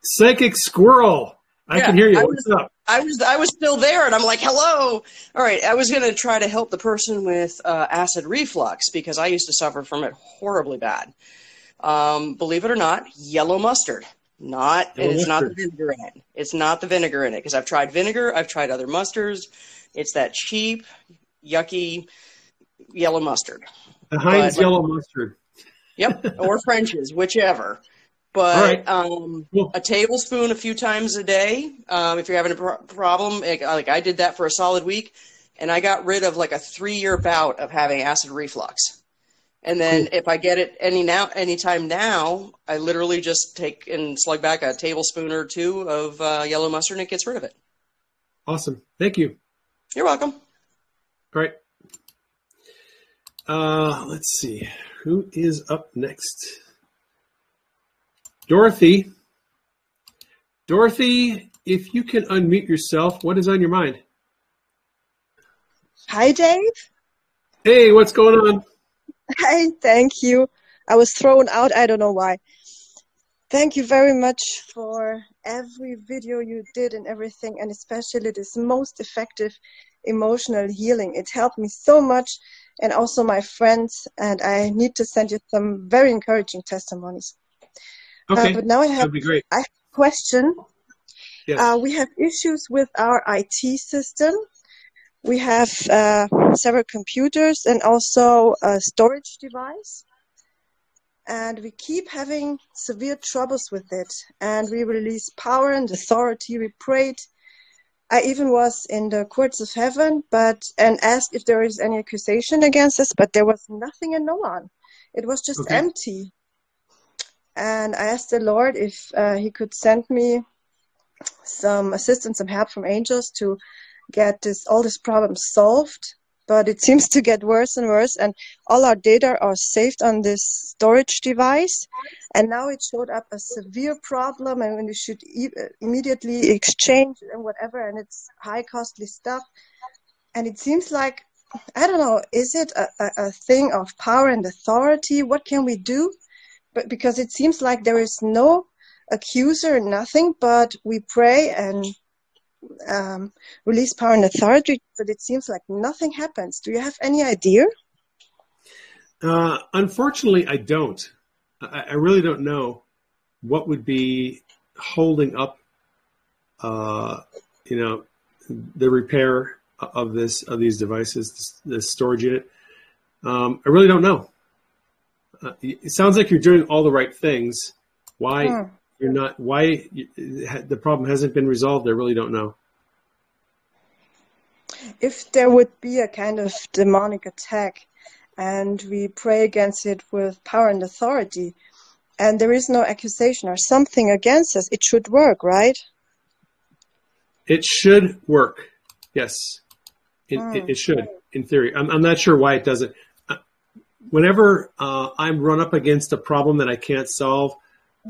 Psychic squirrel. I can hear you. What's up? I was still there, and I'm like, hello. All right, I was going to try to help the person with acid reflux because I used to suffer from it horribly bad. Believe it or not, yellow mustard. It's not the vinegar in it. It's not the vinegar in it because I've tried vinegar. I've tried other mustards. It's that cheap, yucky yellow mustard. The Heinz yellow mustard. Yep, or French's, whichever. But right. A tablespoon a few times a day, if you're having a problem, like I did that for a solid week, and I got rid of like a 3-year bout of having acid reflux. And then if I get it anytime now, I literally just take and slug back a tablespoon or two of yellow mustard, and it gets rid of it. Awesome. Thank you. You're welcome. All right. Let's see. Who is up next? Dorothy. Dorothy, if you can unmute yourself, what is on your mind? Hi, Dave. Hey, what's going on? Hi, thank you. I was thrown out. I don't know why. Thank you very much for every video you did and everything, and especially this most effective emotional healing. It helped me so much, and also my friends, and I need to send you some very encouraging testimonies. Okay, but now that'd be great. I have a question. Yes. We have issues with our IT system. We have several computers and also a storage device. And we keep having severe troubles with it. And we release power and authority. We prayed. I even was in the courts of heaven and asked if there is any accusation against us, but there was nothing and no one. It was just empty. And I asked the Lord if he could send me some assistance, some help from angels to get all this problem solved, but it seems to get worse and worse, and all our data are saved on this storage device, and now it showed up a severe problem, and we should immediately exchange and whatever, and it's high costly stuff, and it seems like, I don't know, is it a thing of power and authority? What can we do? But because it seems like there is no accuser, nothing, but we pray and release power and authority, but it seems like nothing happens. Do you have any idea? Unfortunately, I don't. I really don't know what would be holding up, the repair of these devices, this storage unit. I really don't know. It sounds like you're doing all the right things. Why? Yeah. The problem hasn't been resolved. I really don't know. If there would be a kind of demonic attack and we pray against it with power and authority and there is no accusation or something against us, it should work, right? It should work. Yes. It should, in theory. I'm not sure why it doesn't. Whenever I'm run up against a problem that I can't solve,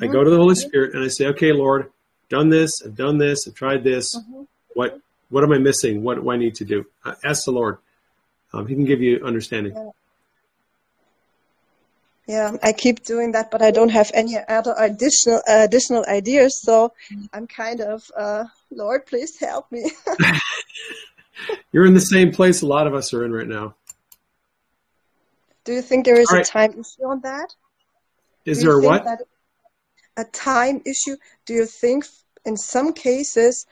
I go to the Holy Spirit and I say, okay, Lord, I've done this, I've tried this. Mm-hmm. What am I missing? What do I need to do? Ask the Lord. He can give you understanding. Yeah, I keep doing that, but I don't have any other additional ideas. So I'm kind of, Lord, please help me. You're in the same place a lot of us are in right now. Do you think there is a time issue on that? Is there what? A time issue? Do you think in some cases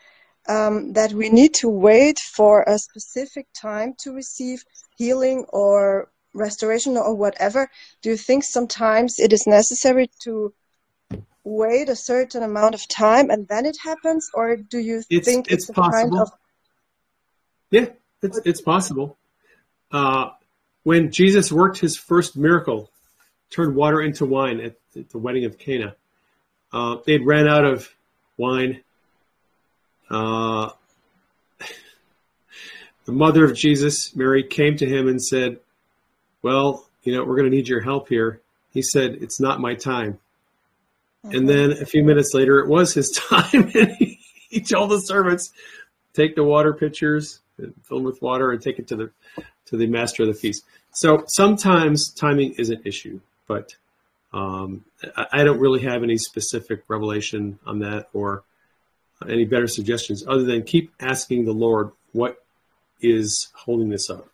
that we need to wait for a specific time to receive healing or restoration or whatever? Do you think sometimes it is necessary to wait a certain amount of time and then it happens, or do you think it's possible? Yeah, it's possible. When Jesus worked his first miracle, turned water into wine at the wedding of Cana, they'd ran out of wine. The mother of Jesus, Mary, came to him and said, well, you know, we're going to need your help here. He said, it's not my time. Okay. And then a few minutes later, it was his time. And he told the servants, take the water pitchers, fill them with water, and take it to the master of the feast. So sometimes timing is an issue, but I don't really have any specific revelation on that or any better suggestions other than keep asking the Lord what is holding this up.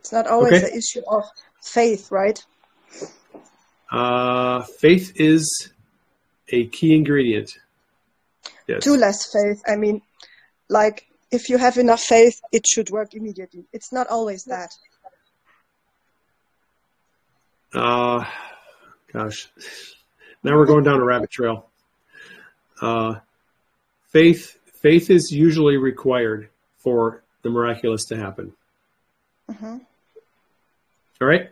It's not always the issue of faith, right? Faith is a key ingredient. Yes. Too less faith. I mean, like, if you have enough faith, it should work immediately. It's not always that. Gosh, now we're going down a rabbit trail. Faith is usually required for the miraculous to happen. Mm-hmm. All right.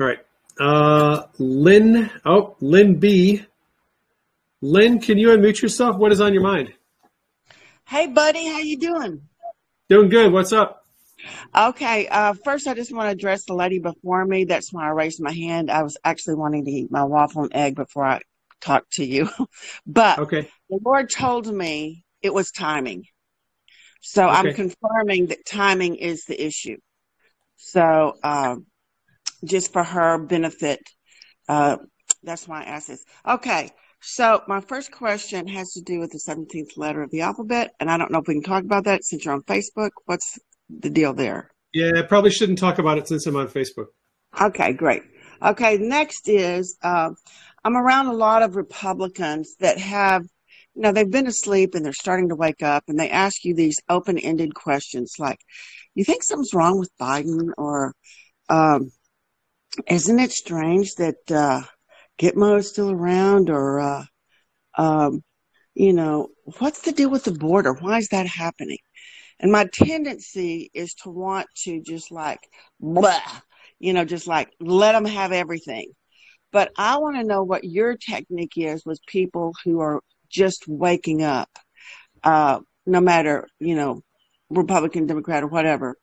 All right. Lynn B. Lynn, can you unmute yourself? What is on your mind? Hey, buddy. How you doing? Doing good. What's up? Okay. First, I just want to address the lady before me. That's why I raised my hand. I was actually wanting to eat my waffle and egg before I talked to you. But the Lord told me it was timing. So I'm confirming that timing is the issue. So just for her benefit, that's why I asked this. Okay. So my first question has to do with the 17th letter of the alphabet, and I don't know if we can talk about that since you're on Facebook. What's the deal there? Yeah, I probably shouldn't talk about it since I'm on Facebook. Okay, great. Okay, next is I'm around a lot of Republicans that have, you know, they've been asleep and they're starting to wake up, and they ask you these open-ended questions like, you think something's wrong with Biden, or isn't it strange that Gitmo is still around, or, you know, what's the deal with the border? Why is that happening? And my tendency is to want to just like, blah, you know, just like let them have everything. But I want to know what your technique is with people who are just waking up, no matter, you know, Republican, Democrat, or whatever.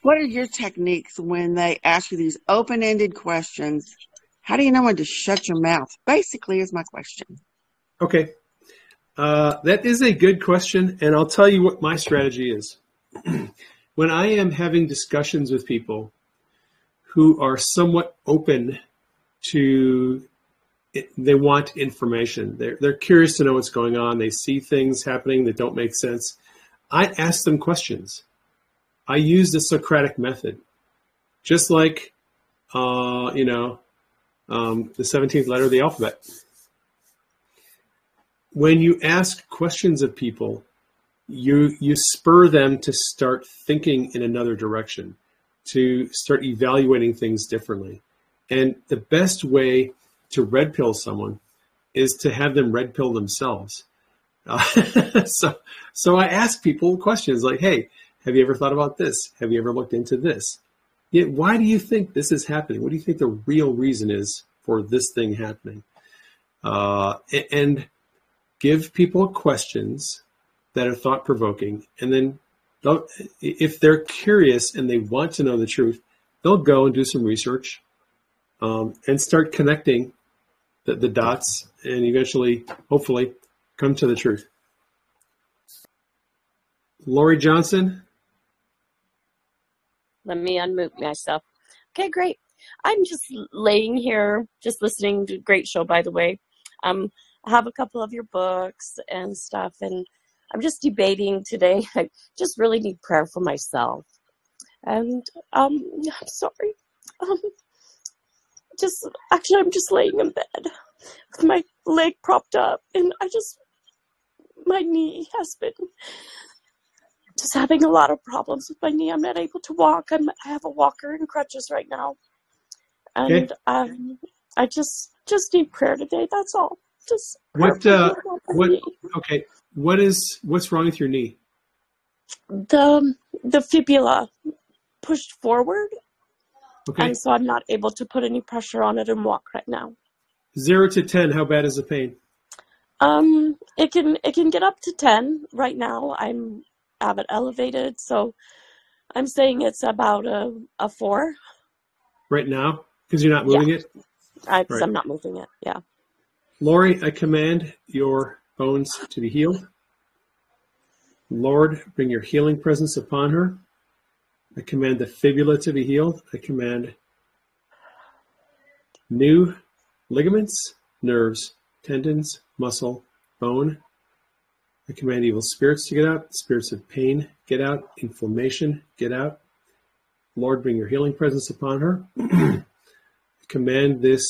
What are your techniques when they ask you these open-ended questions? How do you know when to shut your mouth? Basically is my question. Okay. That is a good question, and I'll tell you what my strategy is. When I am having discussions with people who are somewhat open to it, they want information. They're curious to know what's going on. They see things happening that don't make sense. I ask them questions. I use the Socratic method. Just like, you know, the 17th letter of the alphabet. When you ask questions of people, you spur them to start thinking in another direction, to start evaluating things differently. And the best way to red pill someone is to have them red pill themselves. So I ask people questions like, hey, have you ever thought about this? Have you ever looked into this? Yet, why do you think this is happening? What do you think the real reason is for this thing happening? And give people questions that are thought-provoking. And then if they're curious and they want to know the truth, they'll go and do some research and start connecting the dots and eventually, hopefully, come to the truth. Lori Johnson. Let me unmute myself. Okay, great. I'm just laying here, just listening to a great show, by the way. have a couple of your books and stuff. And I'm just debating today. I just really need prayer for myself. And I'm sorry. I'm just laying in bed with my leg propped up, and my knee has been just having a lot of problems with my knee. I'm not able to walk. I have a walker and crutches right now. And okay. I just need prayer today. That's all. Just what's wrong with your knee? The fibula pushed forward. Okay. And so I'm not able to put any pressure on it and walk right now. 0 to 10, how bad is the pain? It can get up to 10. Right now I'm have it elevated, so I'm saying it's about a 4. Right now? Because you're not moving it? Right. I'm not moving it, yeah. Lori, I command your bones to be healed. Lord, bring your healing presence upon her. I command the fibula to be healed. I command new ligaments, nerves, tendons, muscle, bone. I command evil spirits to get out, spirits of pain, get out, inflammation, get out. Lord, bring your healing presence upon her. I command this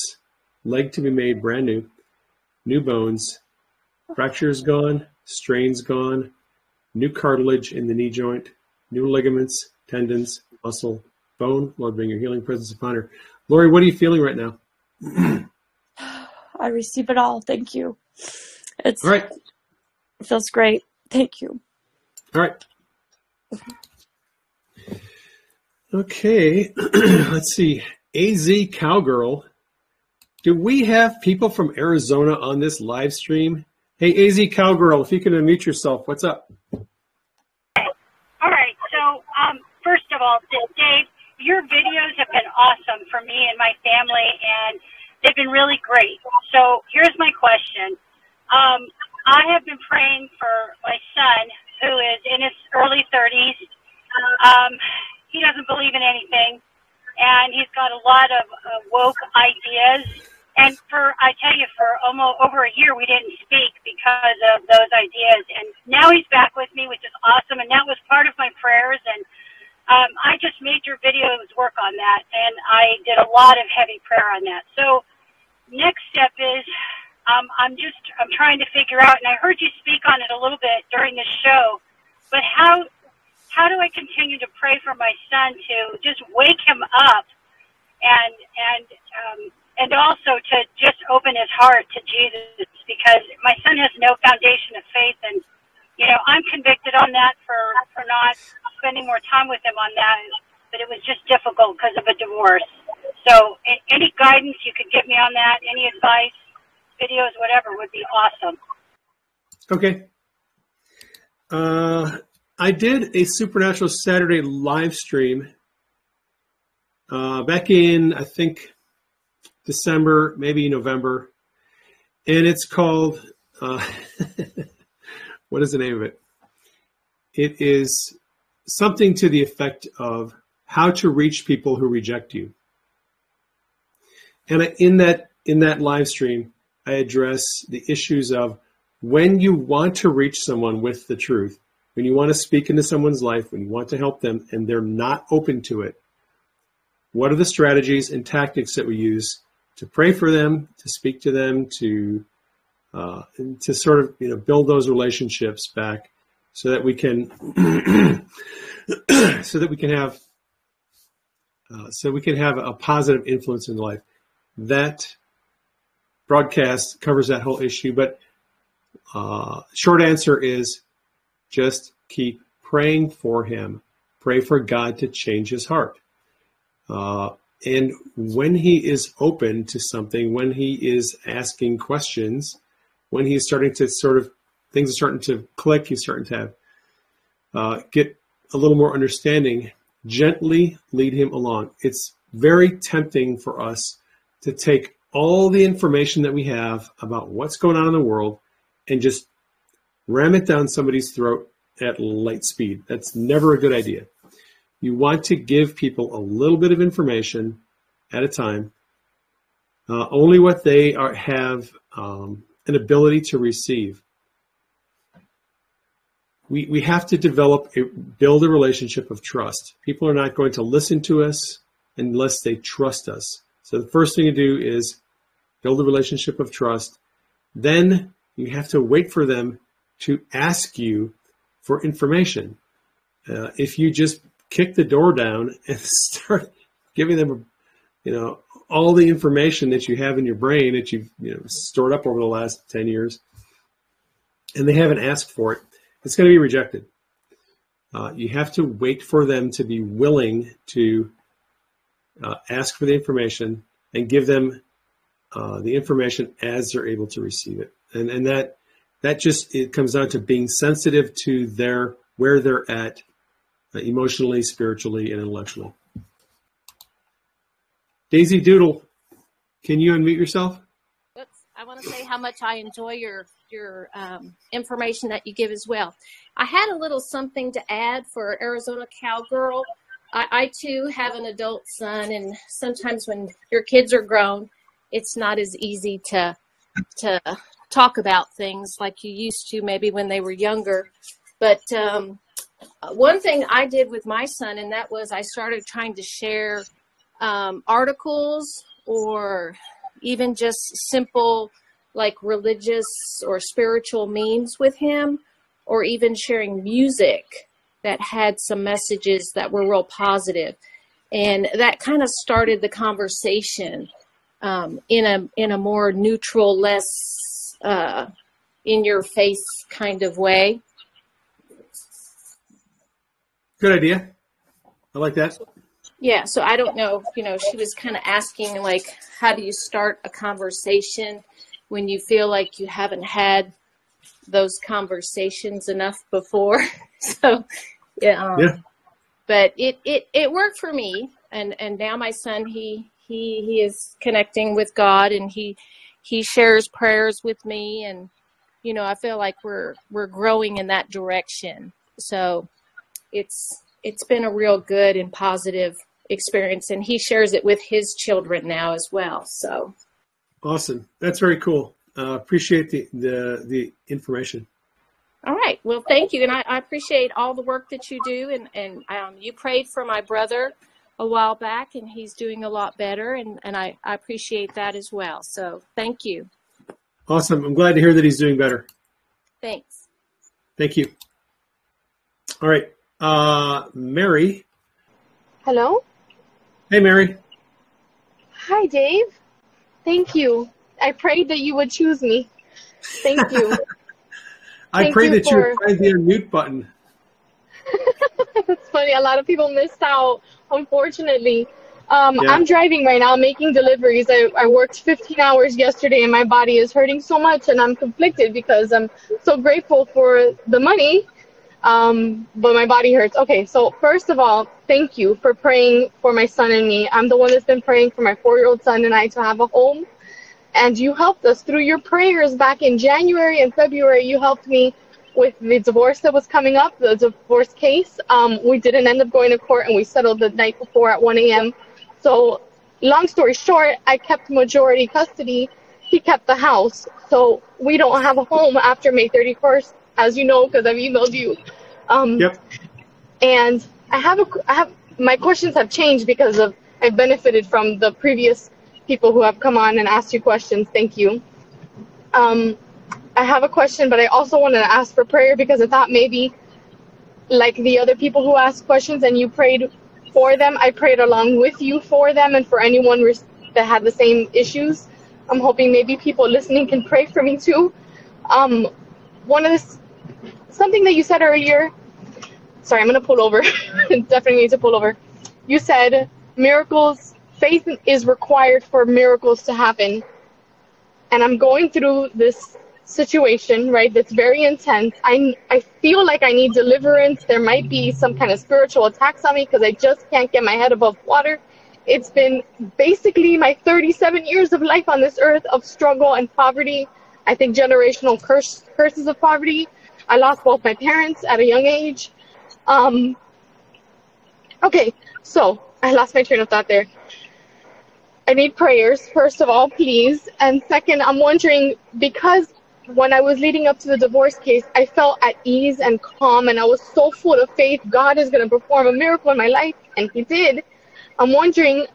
leg to be made brand new, new bones, fractures gone, strains gone, new cartilage in the knee joint, new ligaments, tendons, muscle, bone. Lord, bring your healing presence upon her. Lori, what are you feeling right now? I receive it all. Thank you. It's all right. It feels great. Thank you. All right. Okay. Let's see. AZ Cowgirl. Do we have people from Arizona on this live stream? Hey, AZ Cowgirl, if you can unmute yourself, what's up? All right. So, first of all, Dave, your videos have been awesome for me and my family, and they've been really great. So here's my question. I have been praying for my son, who is in his early 30s. He doesn't believe in anything, and he's got a lot of woke ideas. And for almost over a year, we didn't speak because of those ideas. And now he's back with me, which is awesome. And that was part of my prayers. And I just made your videos work on that, and I did a lot of heavy prayer on that. So next step is... I'm trying to figure out, and I heard you speak on it a little bit during the show, but how do I continue to pray for my son to just wake him up and also to just open his heart to Jesus, because my son has no foundation of faith, and, you know, I'm convicted on that for not spending more time with him on that, but it was just difficult because of a divorce. So any guidance you could give me on that, any advice? Videos, whatever, would be awesome. Okay. I did a Supernatural Saturday live stream back in, I think, December, maybe November. And it's called, what is the name of it? It is something to the effect of how to reach people who reject you. And in that live stream, I address the issues of when you want to reach someone with the truth, when you want to speak into someone's life, when you want to help them and they're not open to it, what are the strategies and tactics that we use to pray for them, to speak to them, to sort of, you know, build those relationships back so that we can so that we can have a positive influence in life. That broadcast covers that whole issue, but short answer is just keep praying for him. Pray for God to change his heart. And when he is open to something, when he is asking questions, when he's starting to sort of, things are starting to click, he's starting to have, get a little more understanding, gently lead him along. It's very tempting for us to take all the information that we have about what's going on in the world and just ram it down somebody's throat at light speed. That's never a good idea. You want to give people a little bit of information at a time, only what they have an ability to receive. We have to build a relationship of trust. People are not going to listen to us unless they trust us. So the first thing to do is build a relationship of trust. Then you have to wait for them to ask you for information. If you just kick the door down and start giving them, all the information that you have in your brain that you've stored up over the last 10 years, and they haven't asked for it, it's going to be rejected. You have to wait for them to be willing to ask for the information and give them the information as they're able to receive it. And that just, it comes down to being sensitive to where they're at emotionally, spiritually, and intellectually. Daisy Doodle, can you unmute yourself? Oops, I want to say how much I enjoy your information that you give as well. I had a little something to add for Arizona Cowgirl. I too have an adult son, and sometimes when your kids are grown, it's not as easy to talk about things like you used to maybe when they were younger. But one thing I did with my son, and that was I started trying to share articles or even just simple like religious or spiritual memes with him, or even sharing music that had some messages that were real positive. And that kind of started the conversation in a more neutral, less in your face kind of way. Good idea. I like that. Yeah, so I don't know, she was kind of asking, like, how do you start a conversation when you feel like you haven't had those conversations enough before? So, yeah. But it worked for me, and now my son, he is connecting with God, and he shares prayers with me, and I feel like we're growing in that direction. So it's been a real good and positive experience, and he shares it with his children now as well. So awesome. That's very cool. Appreciate the information. All right. Well, thank you. And I appreciate all the work that you do. And you prayed for my brother a while back, and he's doing a lot better. And I appreciate that as well. So thank you. Awesome. I'm glad to hear that he's doing better. Thanks. Thank you. All right. Mary. Hello. Hey, Mary. Hi, Dave. Thank you. I prayed that you would choose me. Thank you. I prayed that you would find the unmute button. That's funny. A lot of people missed out, unfortunately. Yeah. I'm driving right now, making deliveries. I worked 15 hours yesterday, and my body is hurting so much, and I'm conflicted because I'm so grateful for the money. But my body hurts. Okay, so first of all, thank you for praying for my son and me. I'm the one that's been praying for my 4-year-old son and I to have a home. And you helped us through your prayers back in January and February. You helped me with the divorce that was coming up, the divorce case. We didn't end up going to court, and we settled the night before at 1 a.m. So long story short, I kept majority custody. He kept the house. So we don't have a home after May 31st. As you know, because I've emailed you. Yep. And my questions have changed because I've benefited from the previous people who have come on and asked you questions. Thank you. I have a question, but I also wanted to ask for prayer because I thought maybe like the other people who asked questions and you prayed for them, I prayed along with you for them and for anyone that had the same issues. I'm hoping maybe people listening can pray for me too. Something that you said earlier, sorry, I'm going to pull over. Definitely need to pull over. You said miracles, faith is required for miracles to happen. And I'm going through this situation, right, that's very intense. I feel like I need deliverance. There might be some kind of spiritual attacks on me because I just can't get my head above water. It's been basically my 37 years of life on this earth of struggle and poverty. I think generational curses of poverty. I lost both my parents at a young age. Okay, so I lost my train of thought there. I need prayers, first of all, please. And second, I'm wondering, because when I was leading up to the divorce case, I felt at ease and calm, and I was so full of faith. God is going to perform a miracle in my life, and he did. I'm wondering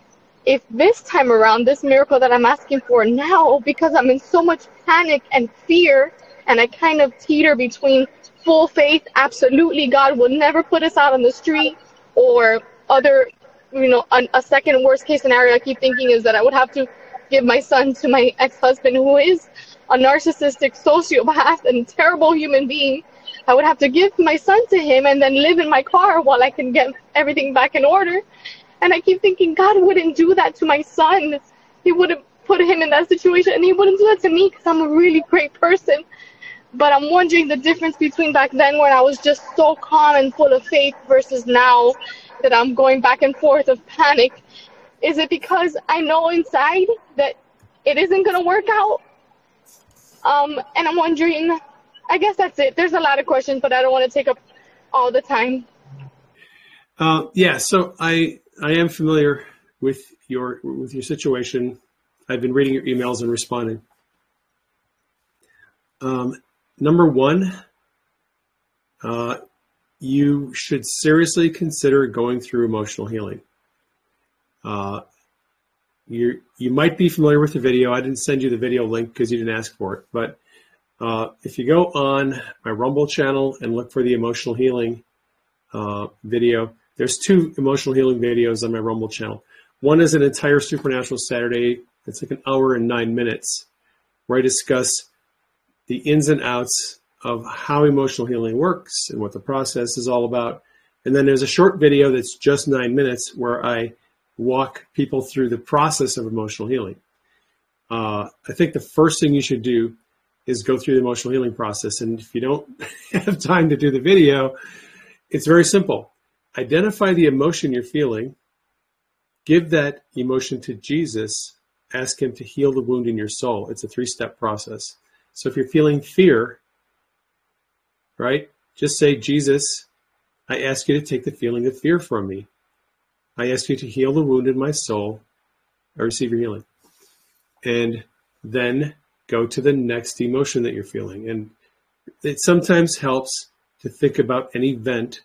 if this time around, this miracle that I'm asking for now, because I'm in so much panic and fear, and I kind of teeter between full faith, absolutely, God will never put us out on the street, or other, you know, a second worst case scenario I keep thinking is that I would have to give my son to my ex-husband, who is a narcissistic sociopath and terrible human being. I would have to give my son to him and then live in my car while I can get everything back in order. And I keep thinking, God wouldn't do that to my son. He wouldn't put him in that situation, and he wouldn't do that to me because I'm a really great person. But I'm wondering the difference between back then, when I was just so calm and full of faith, versus now that I'm going back and forth of panic. Is it because I know inside that it isn't going to work out? And I'm wondering, I guess that's it. There's a lot of questions, but I don't want to take up all the time. So I am familiar with your situation. I've been reading your emails and responding. Number one, you should seriously consider going through emotional healing. You might be familiar with the video. I didn't send you the video link because you didn't ask for it. But if you go on my Rumble channel and look for the emotional healing video, there's two emotional healing videos on my Rumble channel. One is an entire Supernatural Saturday. It's like an hour and 9 minutes, where I discuss the ins and outs of how emotional healing works and what the process is all about. And then there's a short video that's just 9 minutes where I walk people through the process of emotional healing. I think the first thing you should do is go through the emotional healing process. And if you don't have time to do the video, it's very simple. Identify the emotion you're feeling, give that emotion to Jesus, ask him to heal the wound in your soul. It's a 3-step process. So if you're feeling fear, right, just say, Jesus, I ask you to take the feeling of fear from me. I ask you to heal the wound in my soul. I receive your healing. And then go to the next emotion that you're feeling. And it sometimes helps to think about an event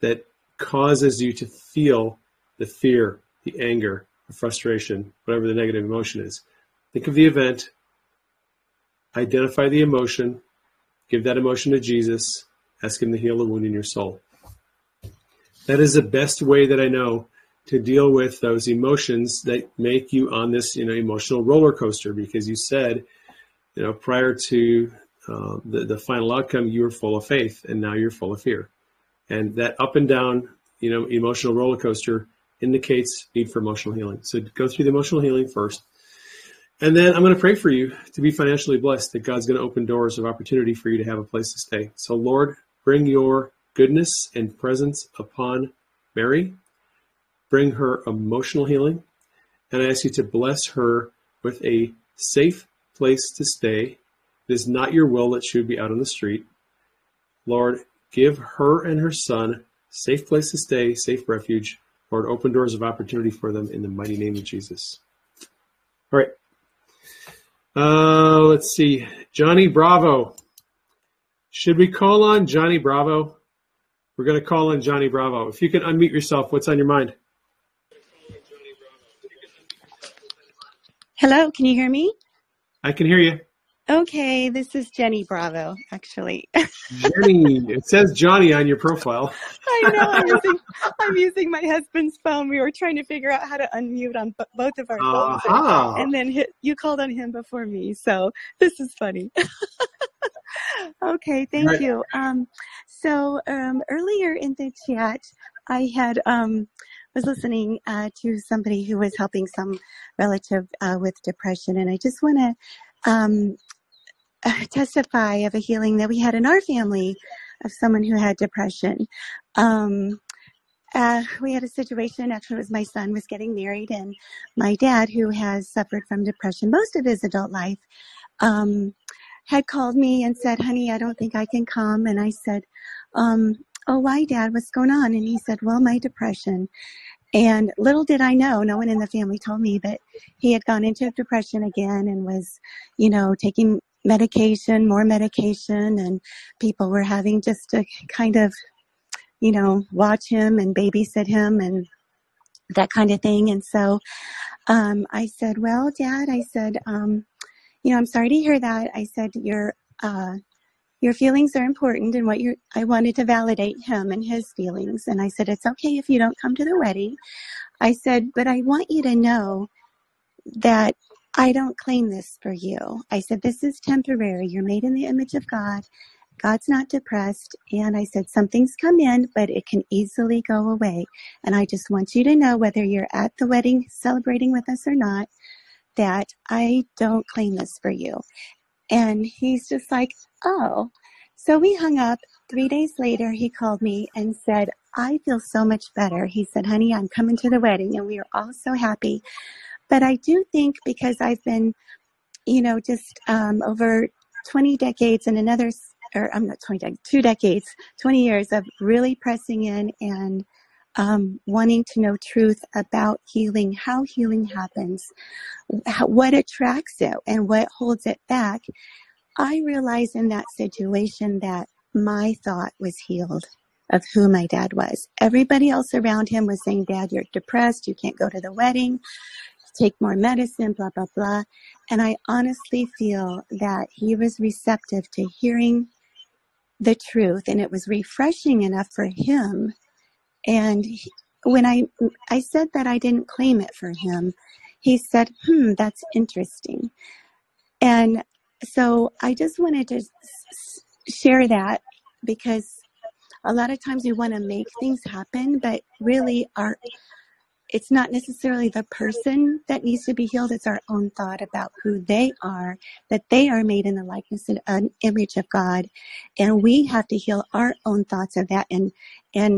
that causes you to feel the fear, the anger, the frustration, whatever the negative emotion is. Think of the event, identify the emotion, give that emotion to Jesus, ask him to heal the wound in your soul. That is the best way that I know to deal with those emotions that make you on this, emotional roller coaster. Because you said, prior to the final outcome, you were full of faith, and now you're full of fear. And that up and down, emotional roller coaster indicates need for emotional healing. So go through the emotional healing first. And then I'm going to pray for you to be financially blessed, that God's going to open doors of opportunity for you to have a place to stay. So Lord, bring your goodness and presence upon Mary. Bring her emotional healing. And I ask you to bless her with a safe place to stay. It is not your will that she would be out on the street. Lord, give her and her son safe place to stay, safe refuge. Lord, open doors of opportunity for them in the mighty name of Jesus. All right. Let's see. Johnny Bravo. Should we call on Johnny Bravo? We're going to call on Johnny Bravo. If you can unmute yourself, what's on your mind? Hello, can you hear me? I can hear you. Okay, this is Jenny Bravo, actually. Jenny, it says Johnny on your profile. I know, I'm using my husband's phone. We were trying to figure out how to unmute on both of our phones. Uh-huh. And then you called on him before me, so this is funny. Okay, thank you. Earlier in the chat, I had was listening to somebody who was helping some relative with depression, and I just want to testify of a healing that we had in our family of someone who had depression. We had a situation, actually it was my son was getting married, and my dad, who has suffered from depression most of his adult life, had called me and said, honey, I don't think I can come. And I said, oh, why, Dad? What's going on? And he said, well, my depression. And little did I know, no one in the family told me, that he had gone into depression again and was, taking medication, more medication, and people were having just to kind of, you know, watch him and babysit him and that kind of thing. And so I said, well, Dad, I said, you know, I'm sorry to hear that. I said, your feelings are important, and what you're, I wanted to validate him and his feelings. And I said, it's okay if you don't come to the wedding. I said, but I want you to know that I don't claim this for you. I said, this is temporary. You're made in the image of God. God's not depressed. And I said, some things come in, but it can easily go away. And I just want you to know, whether you're at the wedding celebrating with us or not, that I don't claim this for you. And he's just like, oh. So we hung up. 3 days later, he called me and said, I feel so much better. He said, honey, I'm coming to the wedding, and we are all so happy. But I do think, because I've been, you know, just over 20 decades and another, or I'm not 20 decades, 2 decades, 20 years of really pressing in and wanting to know truth about healing, how healing happens, what attracts it and what holds it back. I realized in that situation that my thought was healed of who my dad was. Everybody else around him was saying, Dad, you're depressed, you can't go to the wedding, take more medicine, blah, blah, blah. And I honestly feel that he was receptive to hearing the truth, and it was refreshing enough for him. And he, when I said that I didn't claim it for him, he said, that's interesting. And so I just wanted to share that, because a lot of times we want to make things happen, but really it's not necessarily the person that needs to be healed. It's our own thought about who they are, that they are made in the likeness and an image of God. And we have to heal our own thoughts of that and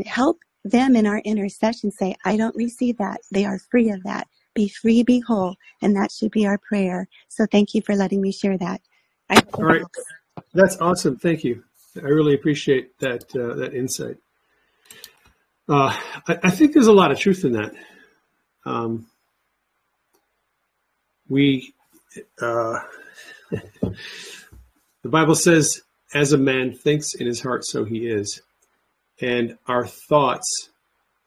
help them in our intercession say, I don't receive that. They are free of that. Be free, be whole. And that should be our prayer. So thank you for letting me share that. All right. Helps. That's awesome. Thank you. I really appreciate that insight. I think there's a lot of truth in that. The Bible says, as a man thinks in his heart, so he is. And our thoughts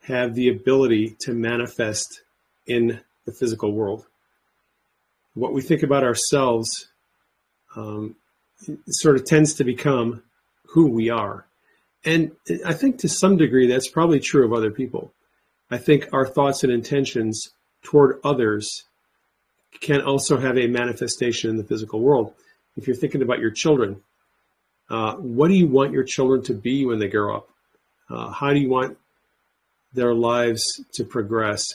have the ability to manifest in the physical world. What we think about ourselves sort of tends to become who we are. And I think to some degree, that's probably true of other people. I think our thoughts and intentions toward others can also have a manifestation in the physical world. If you're thinking about your children, what do you want your children to be when they grow up? How do you want their lives to progress?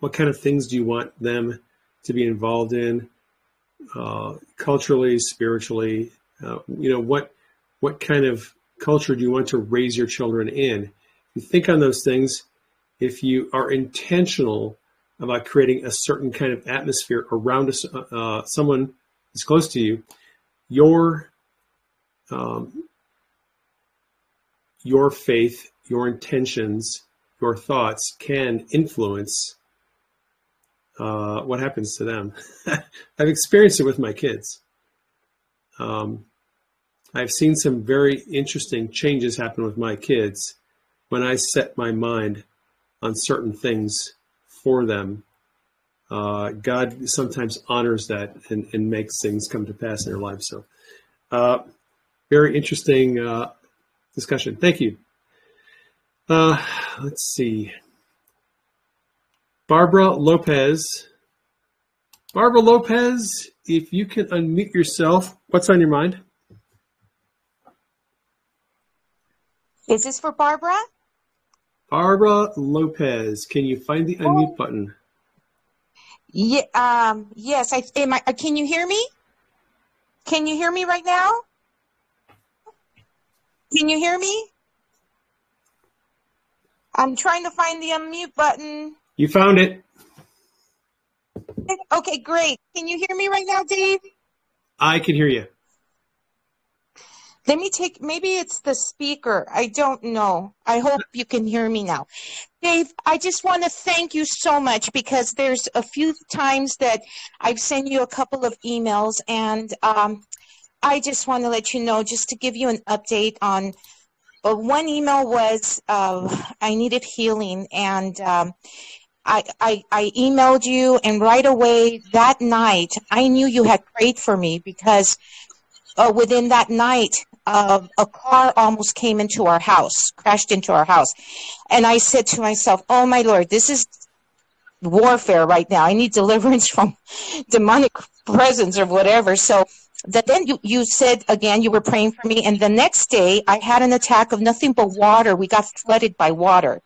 What kind of things do you want them to be involved in, culturally, spiritually? You know, what kind of culture do you want to raise your children in? If you think on those things, if you are intentional about creating a certain kind of atmosphere around someone that's close to you, your faith, your intentions, your thoughts can influence what happens to them. I've experienced it with my kids. I've seen some very interesting changes happen with my kids when I set my mind on certain things for them. God sometimes honors that and makes things come to pass in their lives. So very interesting discussion. Thank you. Let's see. Barbara Lopez, if you can unmute yourself, what's on your mind? Is this for Barbara? Barbara Lopez, can you find the unmute button? Yeah. Yes. Can you hear me? Can you hear me right now? Can you hear me? I'm trying to find the unmute button. You found it. Okay, great. Can you hear me right now, Dave? I can hear you. Let me take, maybe it's the speaker. I don't know. I hope you can hear me now. Dave, I just want to thank you so much because there's a few times that I've sent you a couple of emails, and I just want to let you know, just to give you an update on one email was I needed healing, and I emailed you, and right away that night I knew you had prayed for me because within that night a car almost came into our house, crashed into our house, and I said to myself, oh my Lord, this is warfare right now. I need deliverance from demonic presence or whatever. So that then you said again you were praying for me, and the next day I had an attack of nothing but water. We got flooded by water.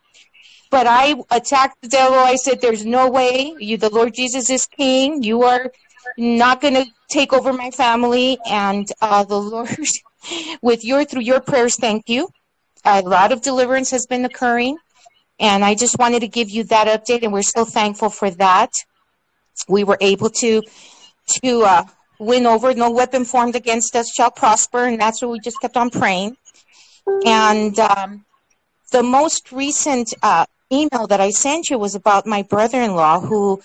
But I attacked the devil. I said, there's no way. You, the Lord Jesus is king. You are not going to take over my family. And the Lord, with your, through your prayers, thank you. A lot of deliverance has been occurring. And I just wanted to give you that update. And we're so thankful for that. We were able to win over. No weapon formed against us shall prosper. And that's what we just kept on praying. And the most recent email that I sent you was about my brother-in-law who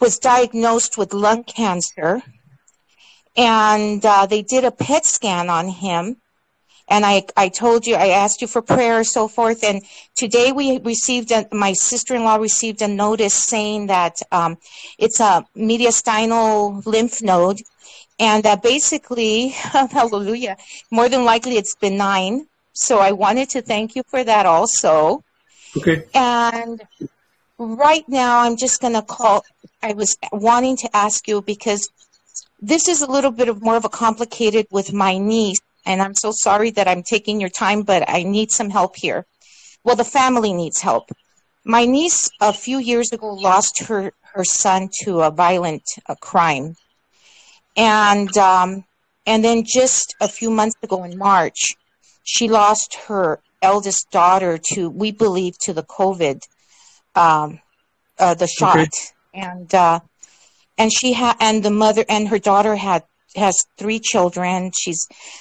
was diagnosed with lung cancer, and they did a PET scan on him, and I told you, I asked you for prayer and so forth, and today we received, my sister-in-law received a notice saying that it's a mediastinal lymph node, and that basically, hallelujah, more than likely it's benign, so I wanted to thank you for that also. Okay. And right now, I'm just going to call, I was wanting to ask you because this is a little bit of more of a complicated with my niece, and I'm so sorry that I'm taking your time, but I need some help here. Well, the family needs help. My niece, a few years ago, lost her son to a violent crime. And then just a few months ago in March, she lost her eldest daughter to, we believe, to the COVID, the shot. Okay. And she had, and the mother and her daughter has three children.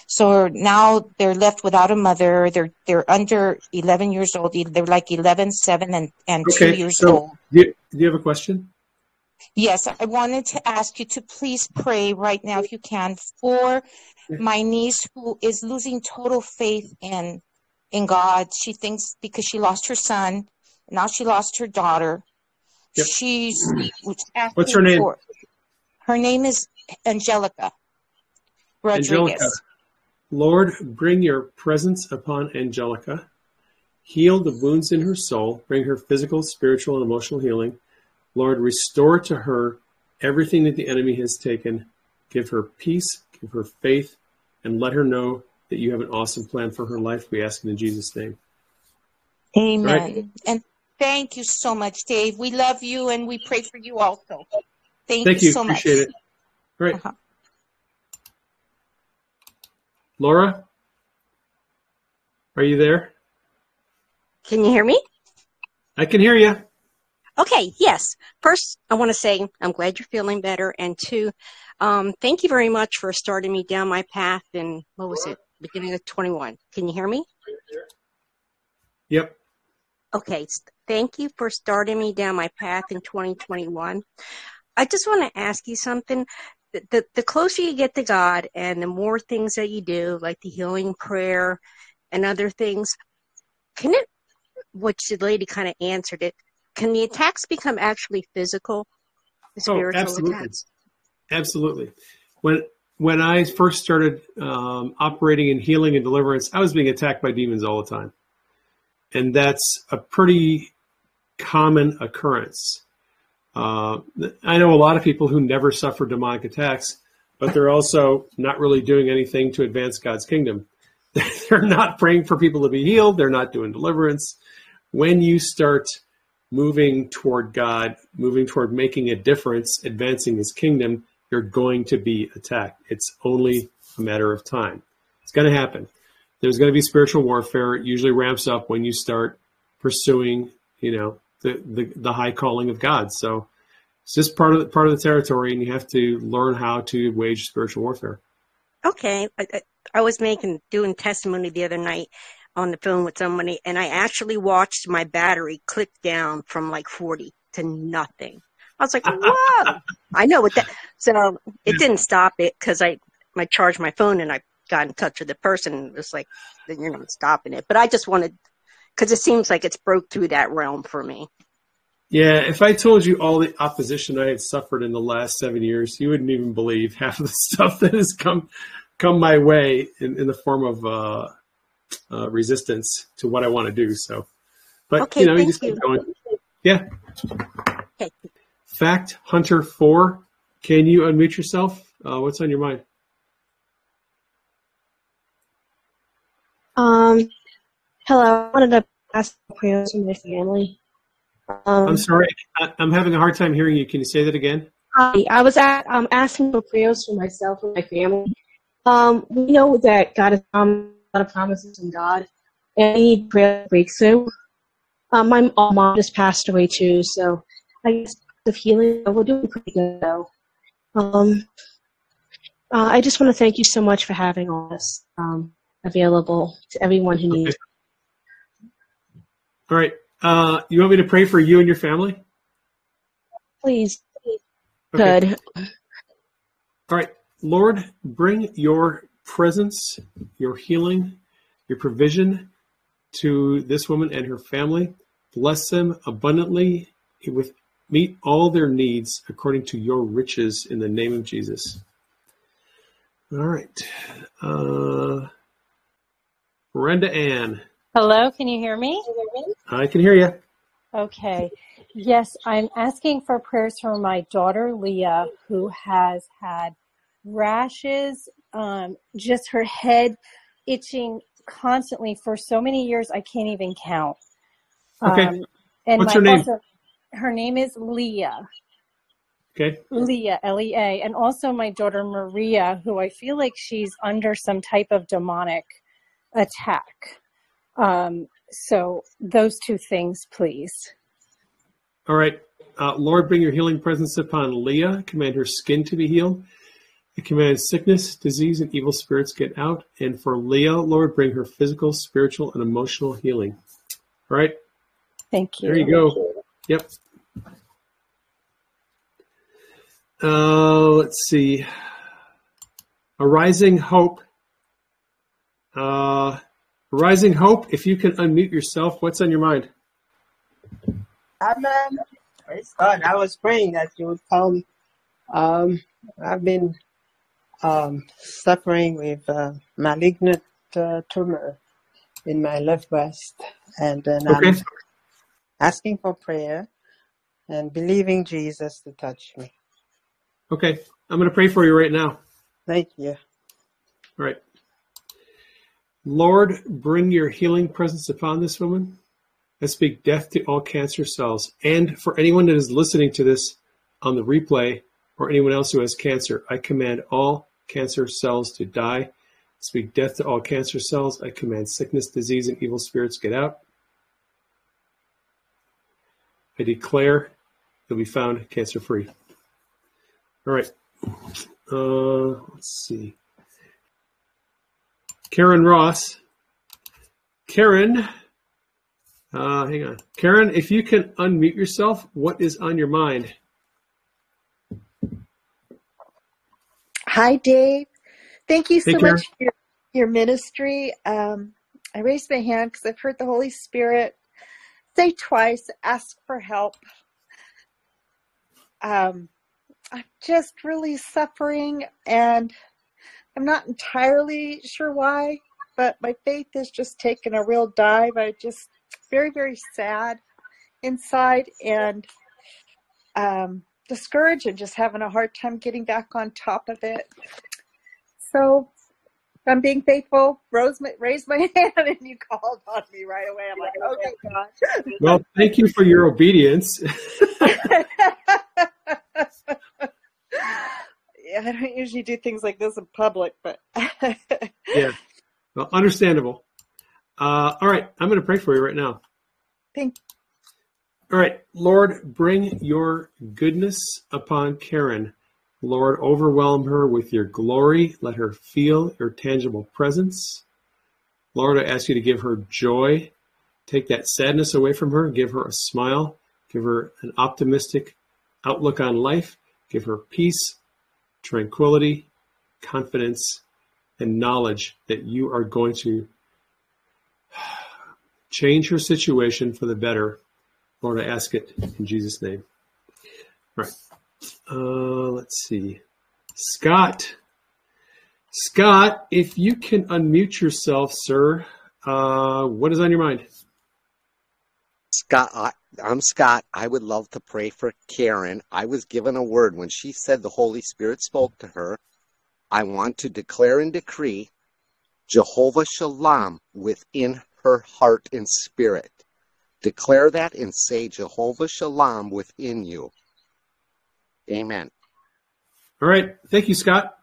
So now they're left without a mother. They're under 11 years old. They're like 11, 7, and okay, 2 years old. Do you have a question? Yes, I wanted to ask you to please pray right now, if you can, for my niece who is losing total faith in God. She thinks because she lost her son, now she lost her daughter. Yep. She's asking. What's her name? Her name is Angelica Rodriguez. Angelica. Lord, bring your presence upon Angelica. Heal the wounds in her soul. Bring her physical, spiritual, and emotional healing. Lord, restore to her everything that the enemy has taken. Give her peace, give her faith, and let her know that you have an awesome plan for her life. We ask it in Jesus' name. Amen. Right? And thank you so much, Dave. We love you, and we pray for you also. Thank you so much. Appreciate it. Great. Uh-huh. Laura, are you there? Can you hear me? I can hear you. Okay, yes. First, I want to say I'm glad you're feeling better. And two, thank you very much for starting me down my path in, what was it, beginning of 21. Can you hear me? Yep. Okay, thank you for starting me down my path in 2021. I just want to ask you something. The closer you get to God and the more things that you do, like the healing prayer and other things, can it, which the lady kind of answered it, can the attacks become actually physical, spiritual attacks? Absolutely. When I first started operating in healing and deliverance, I was being attacked by demons all the time. And that's a pretty common occurrence. I know a lot of people who never suffer demonic attacks, but they're also not really doing anything to advance God's kingdom. They're not praying for people to be healed. They're not doing deliverance. When you start moving toward God, moving toward making a difference, advancing his kingdom, you're going to be attacked. It's only a matter of time. It's going to happen. There's going to be spiritual warfare. It usually ramps up when you start pursuing, the high calling of God. So it's just part of the territory, and you have to learn how to wage spiritual warfare. Okay. I was doing testimony the other night on the phone with somebody, and I actually watched my battery click down from like 40 to nothing. I was like, whoa, I know what that. So it didn't stop it because I charged my phone and I got in touch with the person. And it was like, you're not stopping it. But I just wanted, because it seems like it's broke through that realm for me. Yeah, if I told you all the opposition I had suffered in the last 7 years, you wouldn't even believe half of the stuff that has come my way in the form of resistance to what I want to do. So, but okay, you just keep going. Yeah. Okay. Fact Hunter 4, can you unmute yourself? What's on your mind? Hello, I wanted to ask prayers for my family. I'm sorry, I'm having a hard time hearing you. Can you say that again? I was asking for prayers for myself and my family. We know that God has a lot of promises from God, and we need prayer breakthrough. My mom just passed away too, so I guess of healing, we're doing pretty good though. I just want to thank you so much for having all this available to everyone who needs. All right. You want me to pray for you and your family? Please. Okay. Good. All right. Lord, bring your presence, your healing, your provision to this woman and her family. Bless them abundantly. Meet all their needs according to your riches in the name of Jesus. All right. Brenda Ann. Hello, can you hear me? I can hear you. Okay. Yes, I'm asking for prayers for my daughter, Leah, who has had rashes, just her head itching constantly for so many years, I can't even count. Okay. And what's her name? Her name is Leah. Okay. Leah, L-E-A. And also my daughter, Maria, who I feel like she's under some type of demonic attack. So those two things, please. All right. Lord, bring your healing presence upon Leah. Command her skin to be healed. I command sickness, disease, and evil spirits get out. And for Leah, Lord, bring her physical, spiritual, and emotional healing. All right. Thank you. There you go. Yep. Let's see. Arising Hope. Rising Hope, if you can unmute yourself, what's on your mind? Praise God. I was praying that you would come. I've been suffering with malignant tumor in my left breast, and then okay. I'm asking for prayer and believing Jesus to touch me. Okay, I'm going to pray for you right now. Thank you. All right. Lord, bring your healing presence upon this woman. I speak death to all cancer cells. And for anyone that is listening to this on the replay or anyone else who has cancer, I command all cancer cells to die. I speak death to all cancer cells. I command sickness, disease, and evil spirits get out. I declare you'll be found cancer-free. All right. Let's see. Karen Ross. Karen, hang on. Karen, if you can unmute yourself, what is on your mind? Hi, Dave. Thank you so much for your ministry. I raised my hand because I've heard the Holy Spirit say twice, ask for help. I'm just really suffering, and I'm not entirely sure why, but my faith has just taken a real dive. I'm just very, very sad inside, and discouraged, and just having a hard time getting back on top of it. So I'm being faithful. Rose raised my hand and you called on me right away. I'm like, oh, my God. Well, thank you for your obedience. Yeah, I don't usually do things like this in public, but. Yeah, well, understandable. All right, I'm going to pray for you right now. Thank you. All right, Lord, bring your goodness upon Karen. Lord, overwhelm her with your glory. Let her feel your tangible presence. Lord, I ask you to give her joy. Take that sadness away from her. Give her a smile. Give her an optimistic outlook on life. Give her peace, tranquility, confidence, and knowledge that you are going to change her situation for the better. Lord, I ask it in Jesus' name. All right. Let's see. Scott, if you can unmute yourself, sir, what is on your mind? Scott, I'm Scott. I would love to pray for Karen. I was given a word when she said the Holy Spirit spoke to her. I want to declare and decree Jehovah Shalom within her heart and spirit. Declare that and say Jehovah Shalom within you. Amen. All right. Thank you, Scott.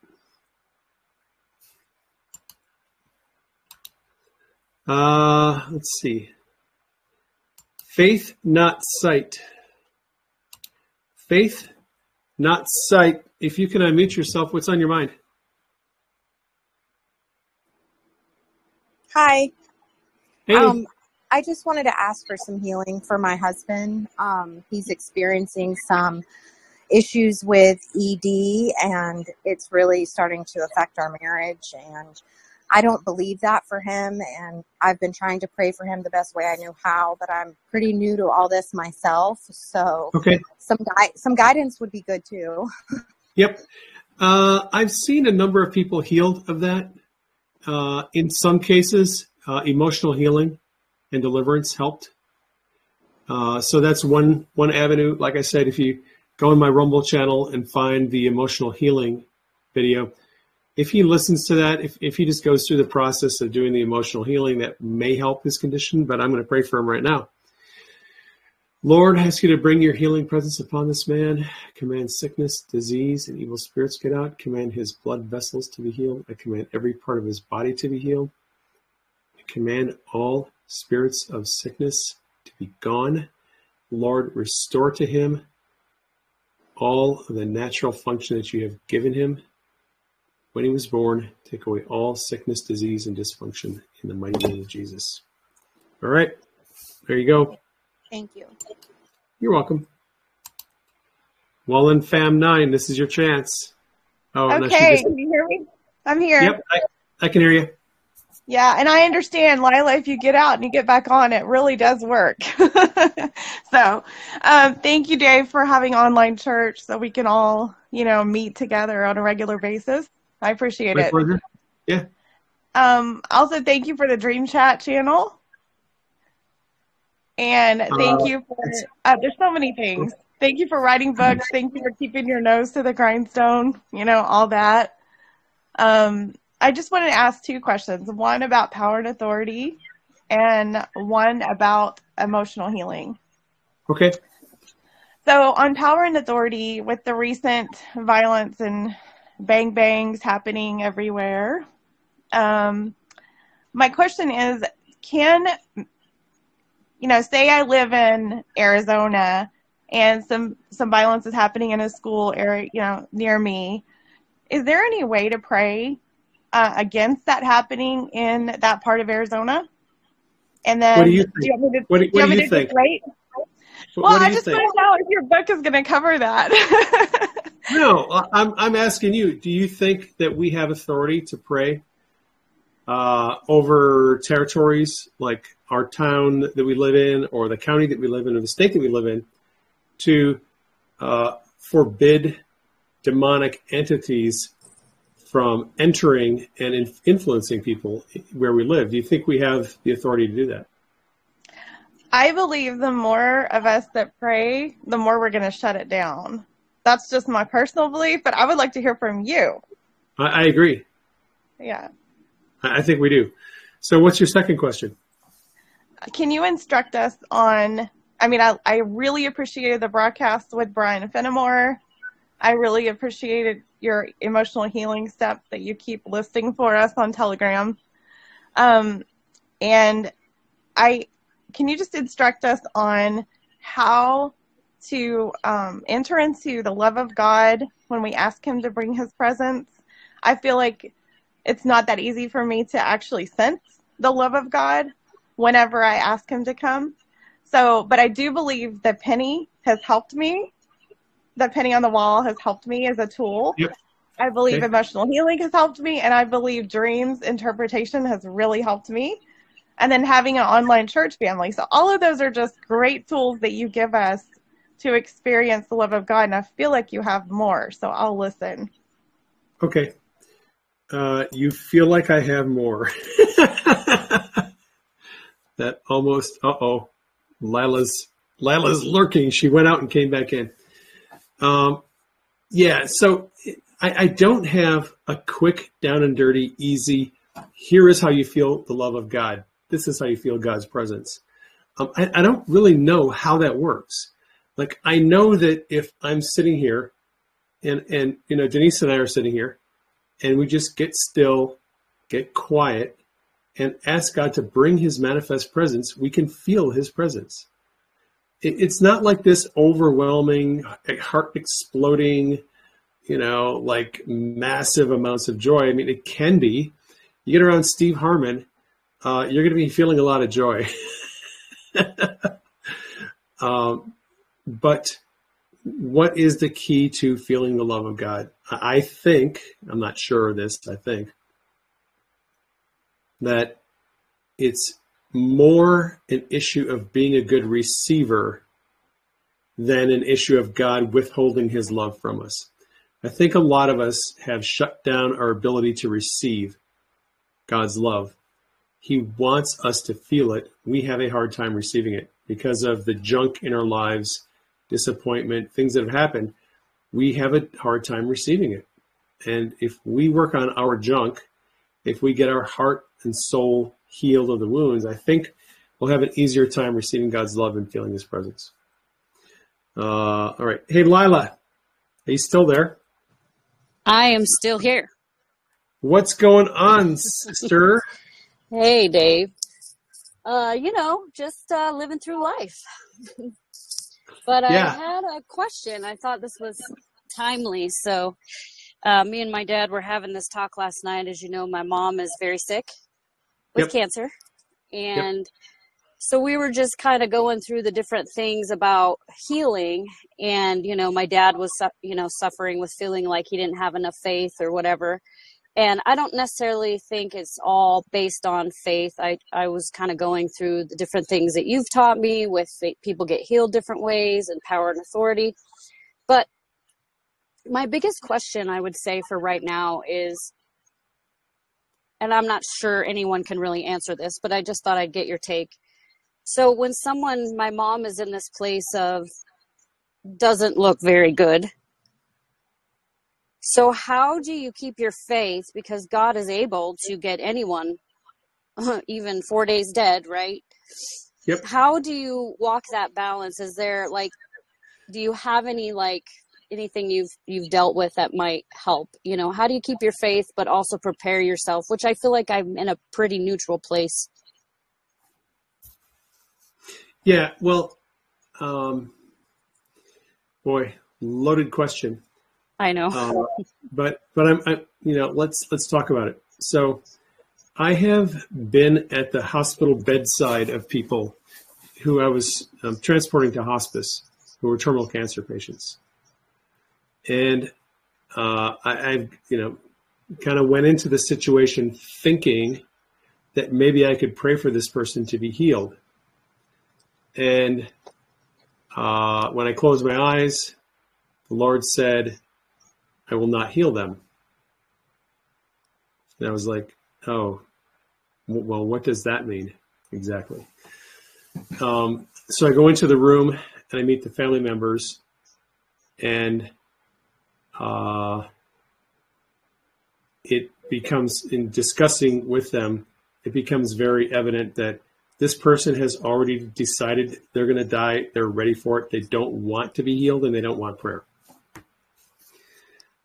Let's see. Faith, not sight. Faith, not sight. If you can unmute yourself, what's on your mind? Hi. Hey. I just wanted to ask for some healing for my husband. He's experiencing some issues with ED, and it's really starting to affect our marriage, and I don't believe that for him, and I've been trying to pray for him the best way I knew how, but I'm pretty new to all this myself, so okay. Some guidance would be good too. Yep. I've seen a number of people healed of that. In some cases, emotional healing and deliverance helped. So that's one avenue. Like I said, if you go on my Rumble channel and find the emotional healing video. If he listens to that, if he just goes through the process of doing the emotional healing, that may help his condition, but I'm going to pray for him right now. Lord, I ask you to bring your healing presence upon this man. Command sickness, disease, and evil spirits get out. Command his blood vessels to be healed. I command every part of his body to be healed. I command all spirits of sickness to be gone. Lord, restore to him all of the natural function that you have given him when he was born. Take away all sickness, disease, and dysfunction in the mighty name of Jesus. All right, there you go. Thank you. You're welcome. Well, in Fam 9, this is your chance. Oh, okay, can you hear me? I'm here. Yep, I can hear you. Yeah, and I understand, Lila, if you get out and you get back on, it really does work. So thank you, Dave, for having online church so we can all, meet together on a regular basis. I appreciate it. Pleasure. Yeah. Also, thank you for the Dream Chat channel. And thank you for, there's so many things. Thank you for writing books. Thank you for keeping your nose to the grindstone, all that. I just wanted to ask two questions, one about power and authority and one about emotional healing. Okay. So on power and authority, with the recent violence and bang bangs happening everywhere, my question is, say I live in Arizona and some violence is happening in a school area, near me. Is there any way to pray against that happening in that part of Arizona? And then what do you think? Well, I just want to know if your book is going to cover that. No, I'm asking you, do you think that we have authority to pray over territories like our town that we live in or the county that we live in or the state that we live in to forbid demonic entities from entering and influencing people where we live? Do you think we have the authority to do that? I believe the more of us that pray, the more we're going to shut it down. That's just my personal belief, but I would like to hear from you. I agree. Yeah. I think we do. So what's your second question? Can you instruct us on, I really appreciated the broadcast with Brian Fenimore. I really appreciated your emotional healing step that you keep listing for us on Telegram. Can you just instruct us on how to enter into the love of God when we ask him to bring his presence. I feel like it's not that easy for me to actually sense the love of God whenever I ask him to come. So, but I do believe the penny has helped me. The penny on the wall has helped me as a tool. Yep. I believe emotional healing has helped me, and I believe dreams interpretation has really helped me. And then having an online church family. So all of those are just great tools that you give us to experience the love of God. And I feel like you have more, so I'll listen. Okay. You feel like I have more. That almost, uh-oh. Lila's lurking. She went out and came back in. So I don't have a quick, down and dirty, easy, here is how you feel the love of God. This is how you feel God's presence. I don't really know how that works. Like, I know that if I'm sitting here and you know, Denise and I are sitting here and we just get still, get quiet, and ask God to bring his manifest presence, we can feel his presence. It's not like this overwhelming, heart exploding, you know, like massive amounts of joy. I mean, it can be. You get around Steve Harmon, you're going to be feeling a lot of joy. But what is the key to feeling the love of God? I think, I'm not sure of this, I think that it's more an issue of being a good receiver than an issue of God withholding his love from us. I think a lot of us have shut down our ability to receive God's love. He wants us to feel it. We have a hard time receiving it because of the junk in our lives, disappointment, things that have happened. We have a hard time receiving it. And if we work on our junk, if we get our heart and soul healed of the wounds, I think we'll have an easier time receiving God's love and feeling his presence. All right. Hey, Lila, are you still there? I am still here. What's going on, sister? Hey, Dave. Living through life. But yeah. I had a question. I thought this was timely, so... me and my dad were having this talk last night. As you know, my mom is very sick with cancer. And so we were just kind of going through the different things about healing. And, you know, my dad was, suffering with feeling like he didn't have enough faith or whatever. And I don't necessarily think it's all based on faith. I was kind of going through the different things that you've taught me with people get healed different ways and power and authority. But my biggest question, I would say, for right now is, and I'm not sure anyone can really answer this, but I just thought I'd get your take. So when my mom is in this place of doesn't look very good. So how do you keep your faith? Because God is able to get anyone, even 4 days dead, right? Yep. How do you walk that balance? Is there do you have any anything you've dealt with that might help? You know, how do you keep your faith but also prepare yourself, which I feel like I'm in a pretty neutral place. Yeah, well, boy, loaded question. I know. But let's talk about it. So I have been at the hospital bedside of people who I was transporting to hospice who were terminal cancer patients. And I kind of went into the situation thinking that maybe I could pray for this person to be healed. And when I closed my eyes, the Lord said, I will not heal them. And I was like, oh, well, what does that mean exactly? So I go into the room and I meet the family members, and it becomes, in discussing with them, it becomes very evident that this person has already decided they're going to die. They're ready for it. They don't want to be healed, and they don't want prayer.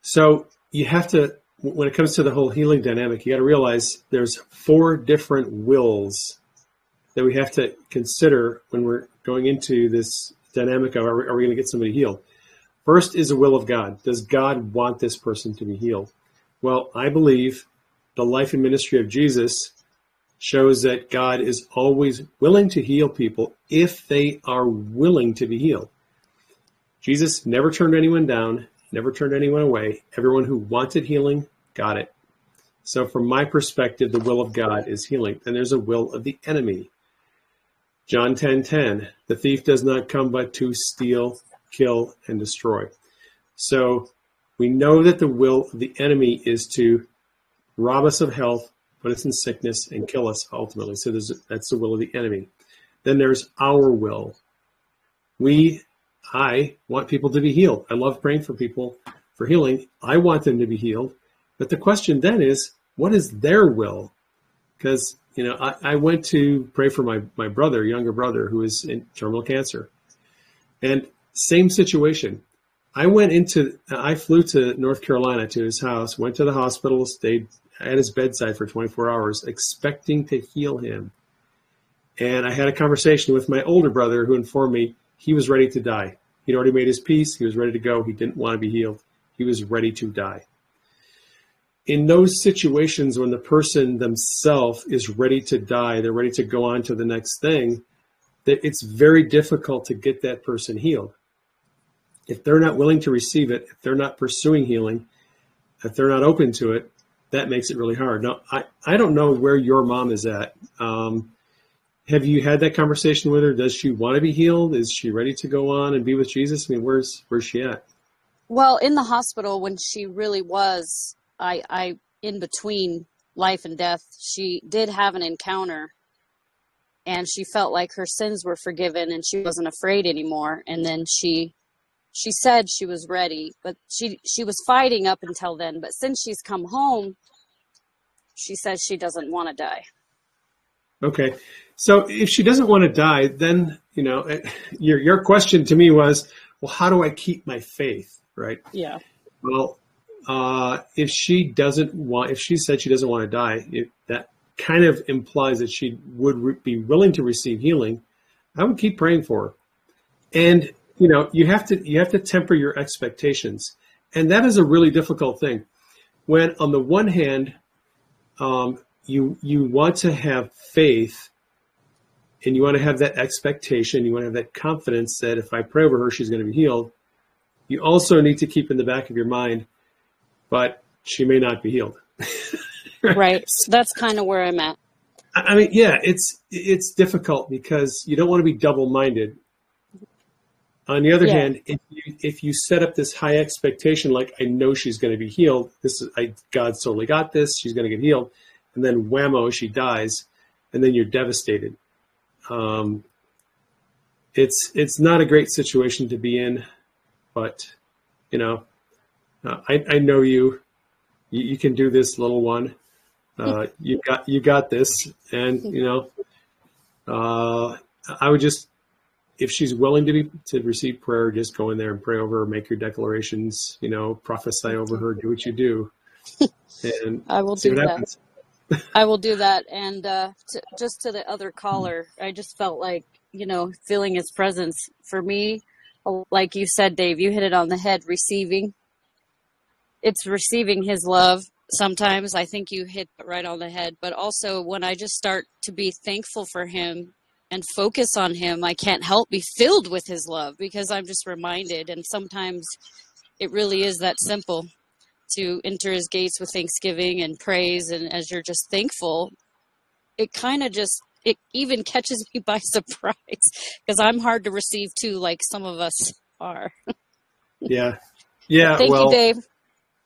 So you have to, when it comes to the whole healing dynamic, you got to realize there's 4 different wills that we have to consider when we're going into this dynamic of are we going to get somebody healed? First is the will of God. Does God want this person to be healed? Well, I believe the life and ministry of Jesus shows that God is always willing to heal people if they are willing to be healed. Jesus never turned anyone down, never turned anyone away. Everyone who wanted healing got it. So from my perspective, the will of God is healing, and there's a will of the enemy. John 10:10, the thief does not come but to steal, kill, and destroy. So we know that the will of the enemy is to rob us of health, put us in sickness, and kill us ultimately. So that's the will of the enemy. Then there's our will. I want people to be healed. I love praying for people for healing. I want them to be healed. But the question then is, what is their will? Because, you know, I went to pray for my brother, younger brother, who is in terminal cancer. And same situation. I flew to North Carolina to his house, went to the hospital, stayed at his bedside for 24 hours, expecting to heal him. And I had a conversation with my older brother who informed me he was ready to die. He'd already made his peace. He was ready to go. He didn't want to be healed. He was ready to die. In those situations when the person themselves is ready to die, they're ready to go on to the next thing, that it's very difficult to get that person healed. If they're not willing to receive it, if they're not pursuing healing, if they're not open to it, that makes it really hard. Now, I don't know where your mom is at. Have you had that conversation with her? Does she want to be healed? Is she ready to go on and be with Jesus? I mean, where's she at? Well, in the hospital when she really was, I in between life and death, she did have an encounter and she felt like her sins were forgiven and she wasn't afraid anymore. And then she said she was ready, but she was fighting up until then. But since she's come home, she says she doesn't want to die. Okay. So if she doesn't want to die, then, you know, your question to me was, well, how do I keep my faith? Right? Yeah. Well, if she said she doesn't want to die, that kind of implies that she would be willing to receive healing. I would keep praying for her. And, you know, you have to temper your expectations. And that is a really difficult thing. When on the one hand, you want to have faith and you want to have that expectation, you want to have that confidence that if I pray over her, she's going to be healed. You also need to keep in the back of your mind, but she may not be healed. Right. That's kind of where I'm at. I mean, yeah, it's difficult because you don't want to be double-minded. On the other hand, if you set up this high expectation, like I know she's going to be healed, God's totally got this, she's going to get healed, and then whammo, she dies, and then you're devastated. It's not a great situation to be in, but you know, I know you can do this, little one. You got this, and you know, I would just. If she's willing to receive prayer, just go in there and pray over her, make your declarations, you know, prophesy over her, do what you do. And I will do that. I will do that. And just to the other caller, I just felt like, you know, feeling his presence. For me, like you said, Dave, you hit it on the head, receiving. It's receiving his love. Sometimes I think you hit it right on the head. But also when I just start to be thankful for him, and focus on him, I can't help be filled with his love because I'm just reminded. And sometimes it really is that simple to enter his gates with thanksgiving and praise. And as you're just thankful, it kind of just, it even catches me by surprise because I'm hard to receive too, like some of us are. Yeah. Yeah. Thank you, Dave.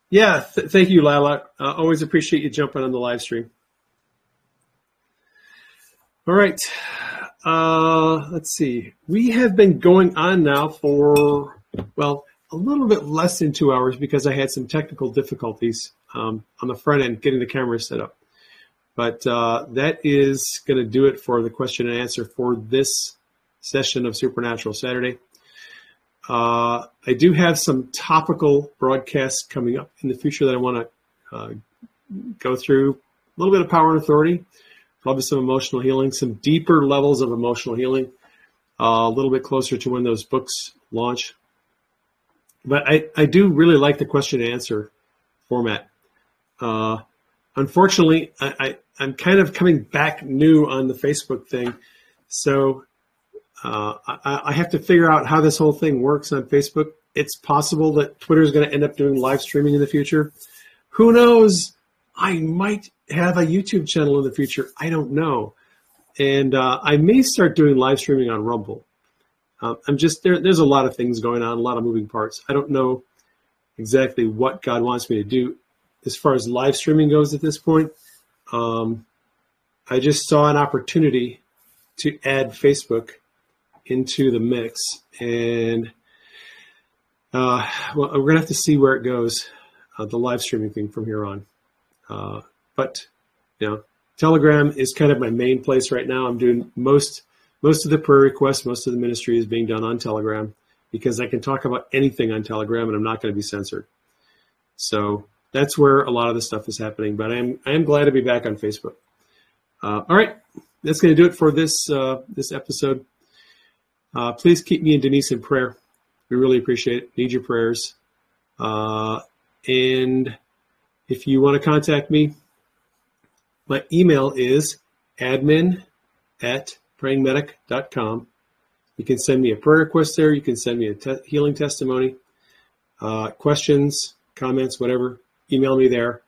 Yeah. Thank you, Lila. Always appreciate you jumping on the live stream. All right. Let's see. We have been going on now for, well, a little bit less than 2 hours because I had some technical difficulties on the front end getting the camera set up. But that is going to do it for the question and answer for this session of Supernatural Saturday. I do have some topical broadcasts coming up in the future that I want to go through. A little bit of power and authority. Probably some emotional healing, some deeper levels of emotional healing. a little bit closer to when those books launch. But I do really like the question and answer format. Unfortunately, I'm kind of coming back new on the Facebook thing. So I have to figure out how this whole thing works on Facebook. It's possible that Twitter is going to end up doing live streaming in the future. Who knows? I might have a YouTube channel in the future. I don't know. And I may start doing live streaming on Rumble. I'm just there's a lot of things going on, a lot of moving parts. I don't know exactly what God wants me to do as far as live streaming goes at this point. I just saw an opportunity to add Facebook into the mix, and well, we're gonna have to see where it goes, the live streaming thing from here on. But you know, Telegram is kind of my main place right now. I'm doing most of the prayer requests, most of the ministry is being done on Telegram because I can talk about anything on Telegram and I'm not going to be censored. So that's where a lot of the stuff is happening. But I am glad to be back on Facebook. All right, that's going to do it for this this episode. Please keep me and Denise in prayer. We really appreciate it. Need your prayers. And if you want to contact me, my email is admin@prayingmedic.com. You can send me a prayer request there. You can send me a healing testimony, questions, comments, whatever. Email me there.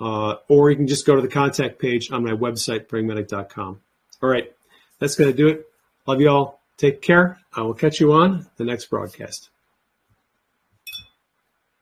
Or you can just go to the contact page on my website, prayingmedic.com. All right. That's going to do it. Love you all. Take care. I will catch you on the next broadcast.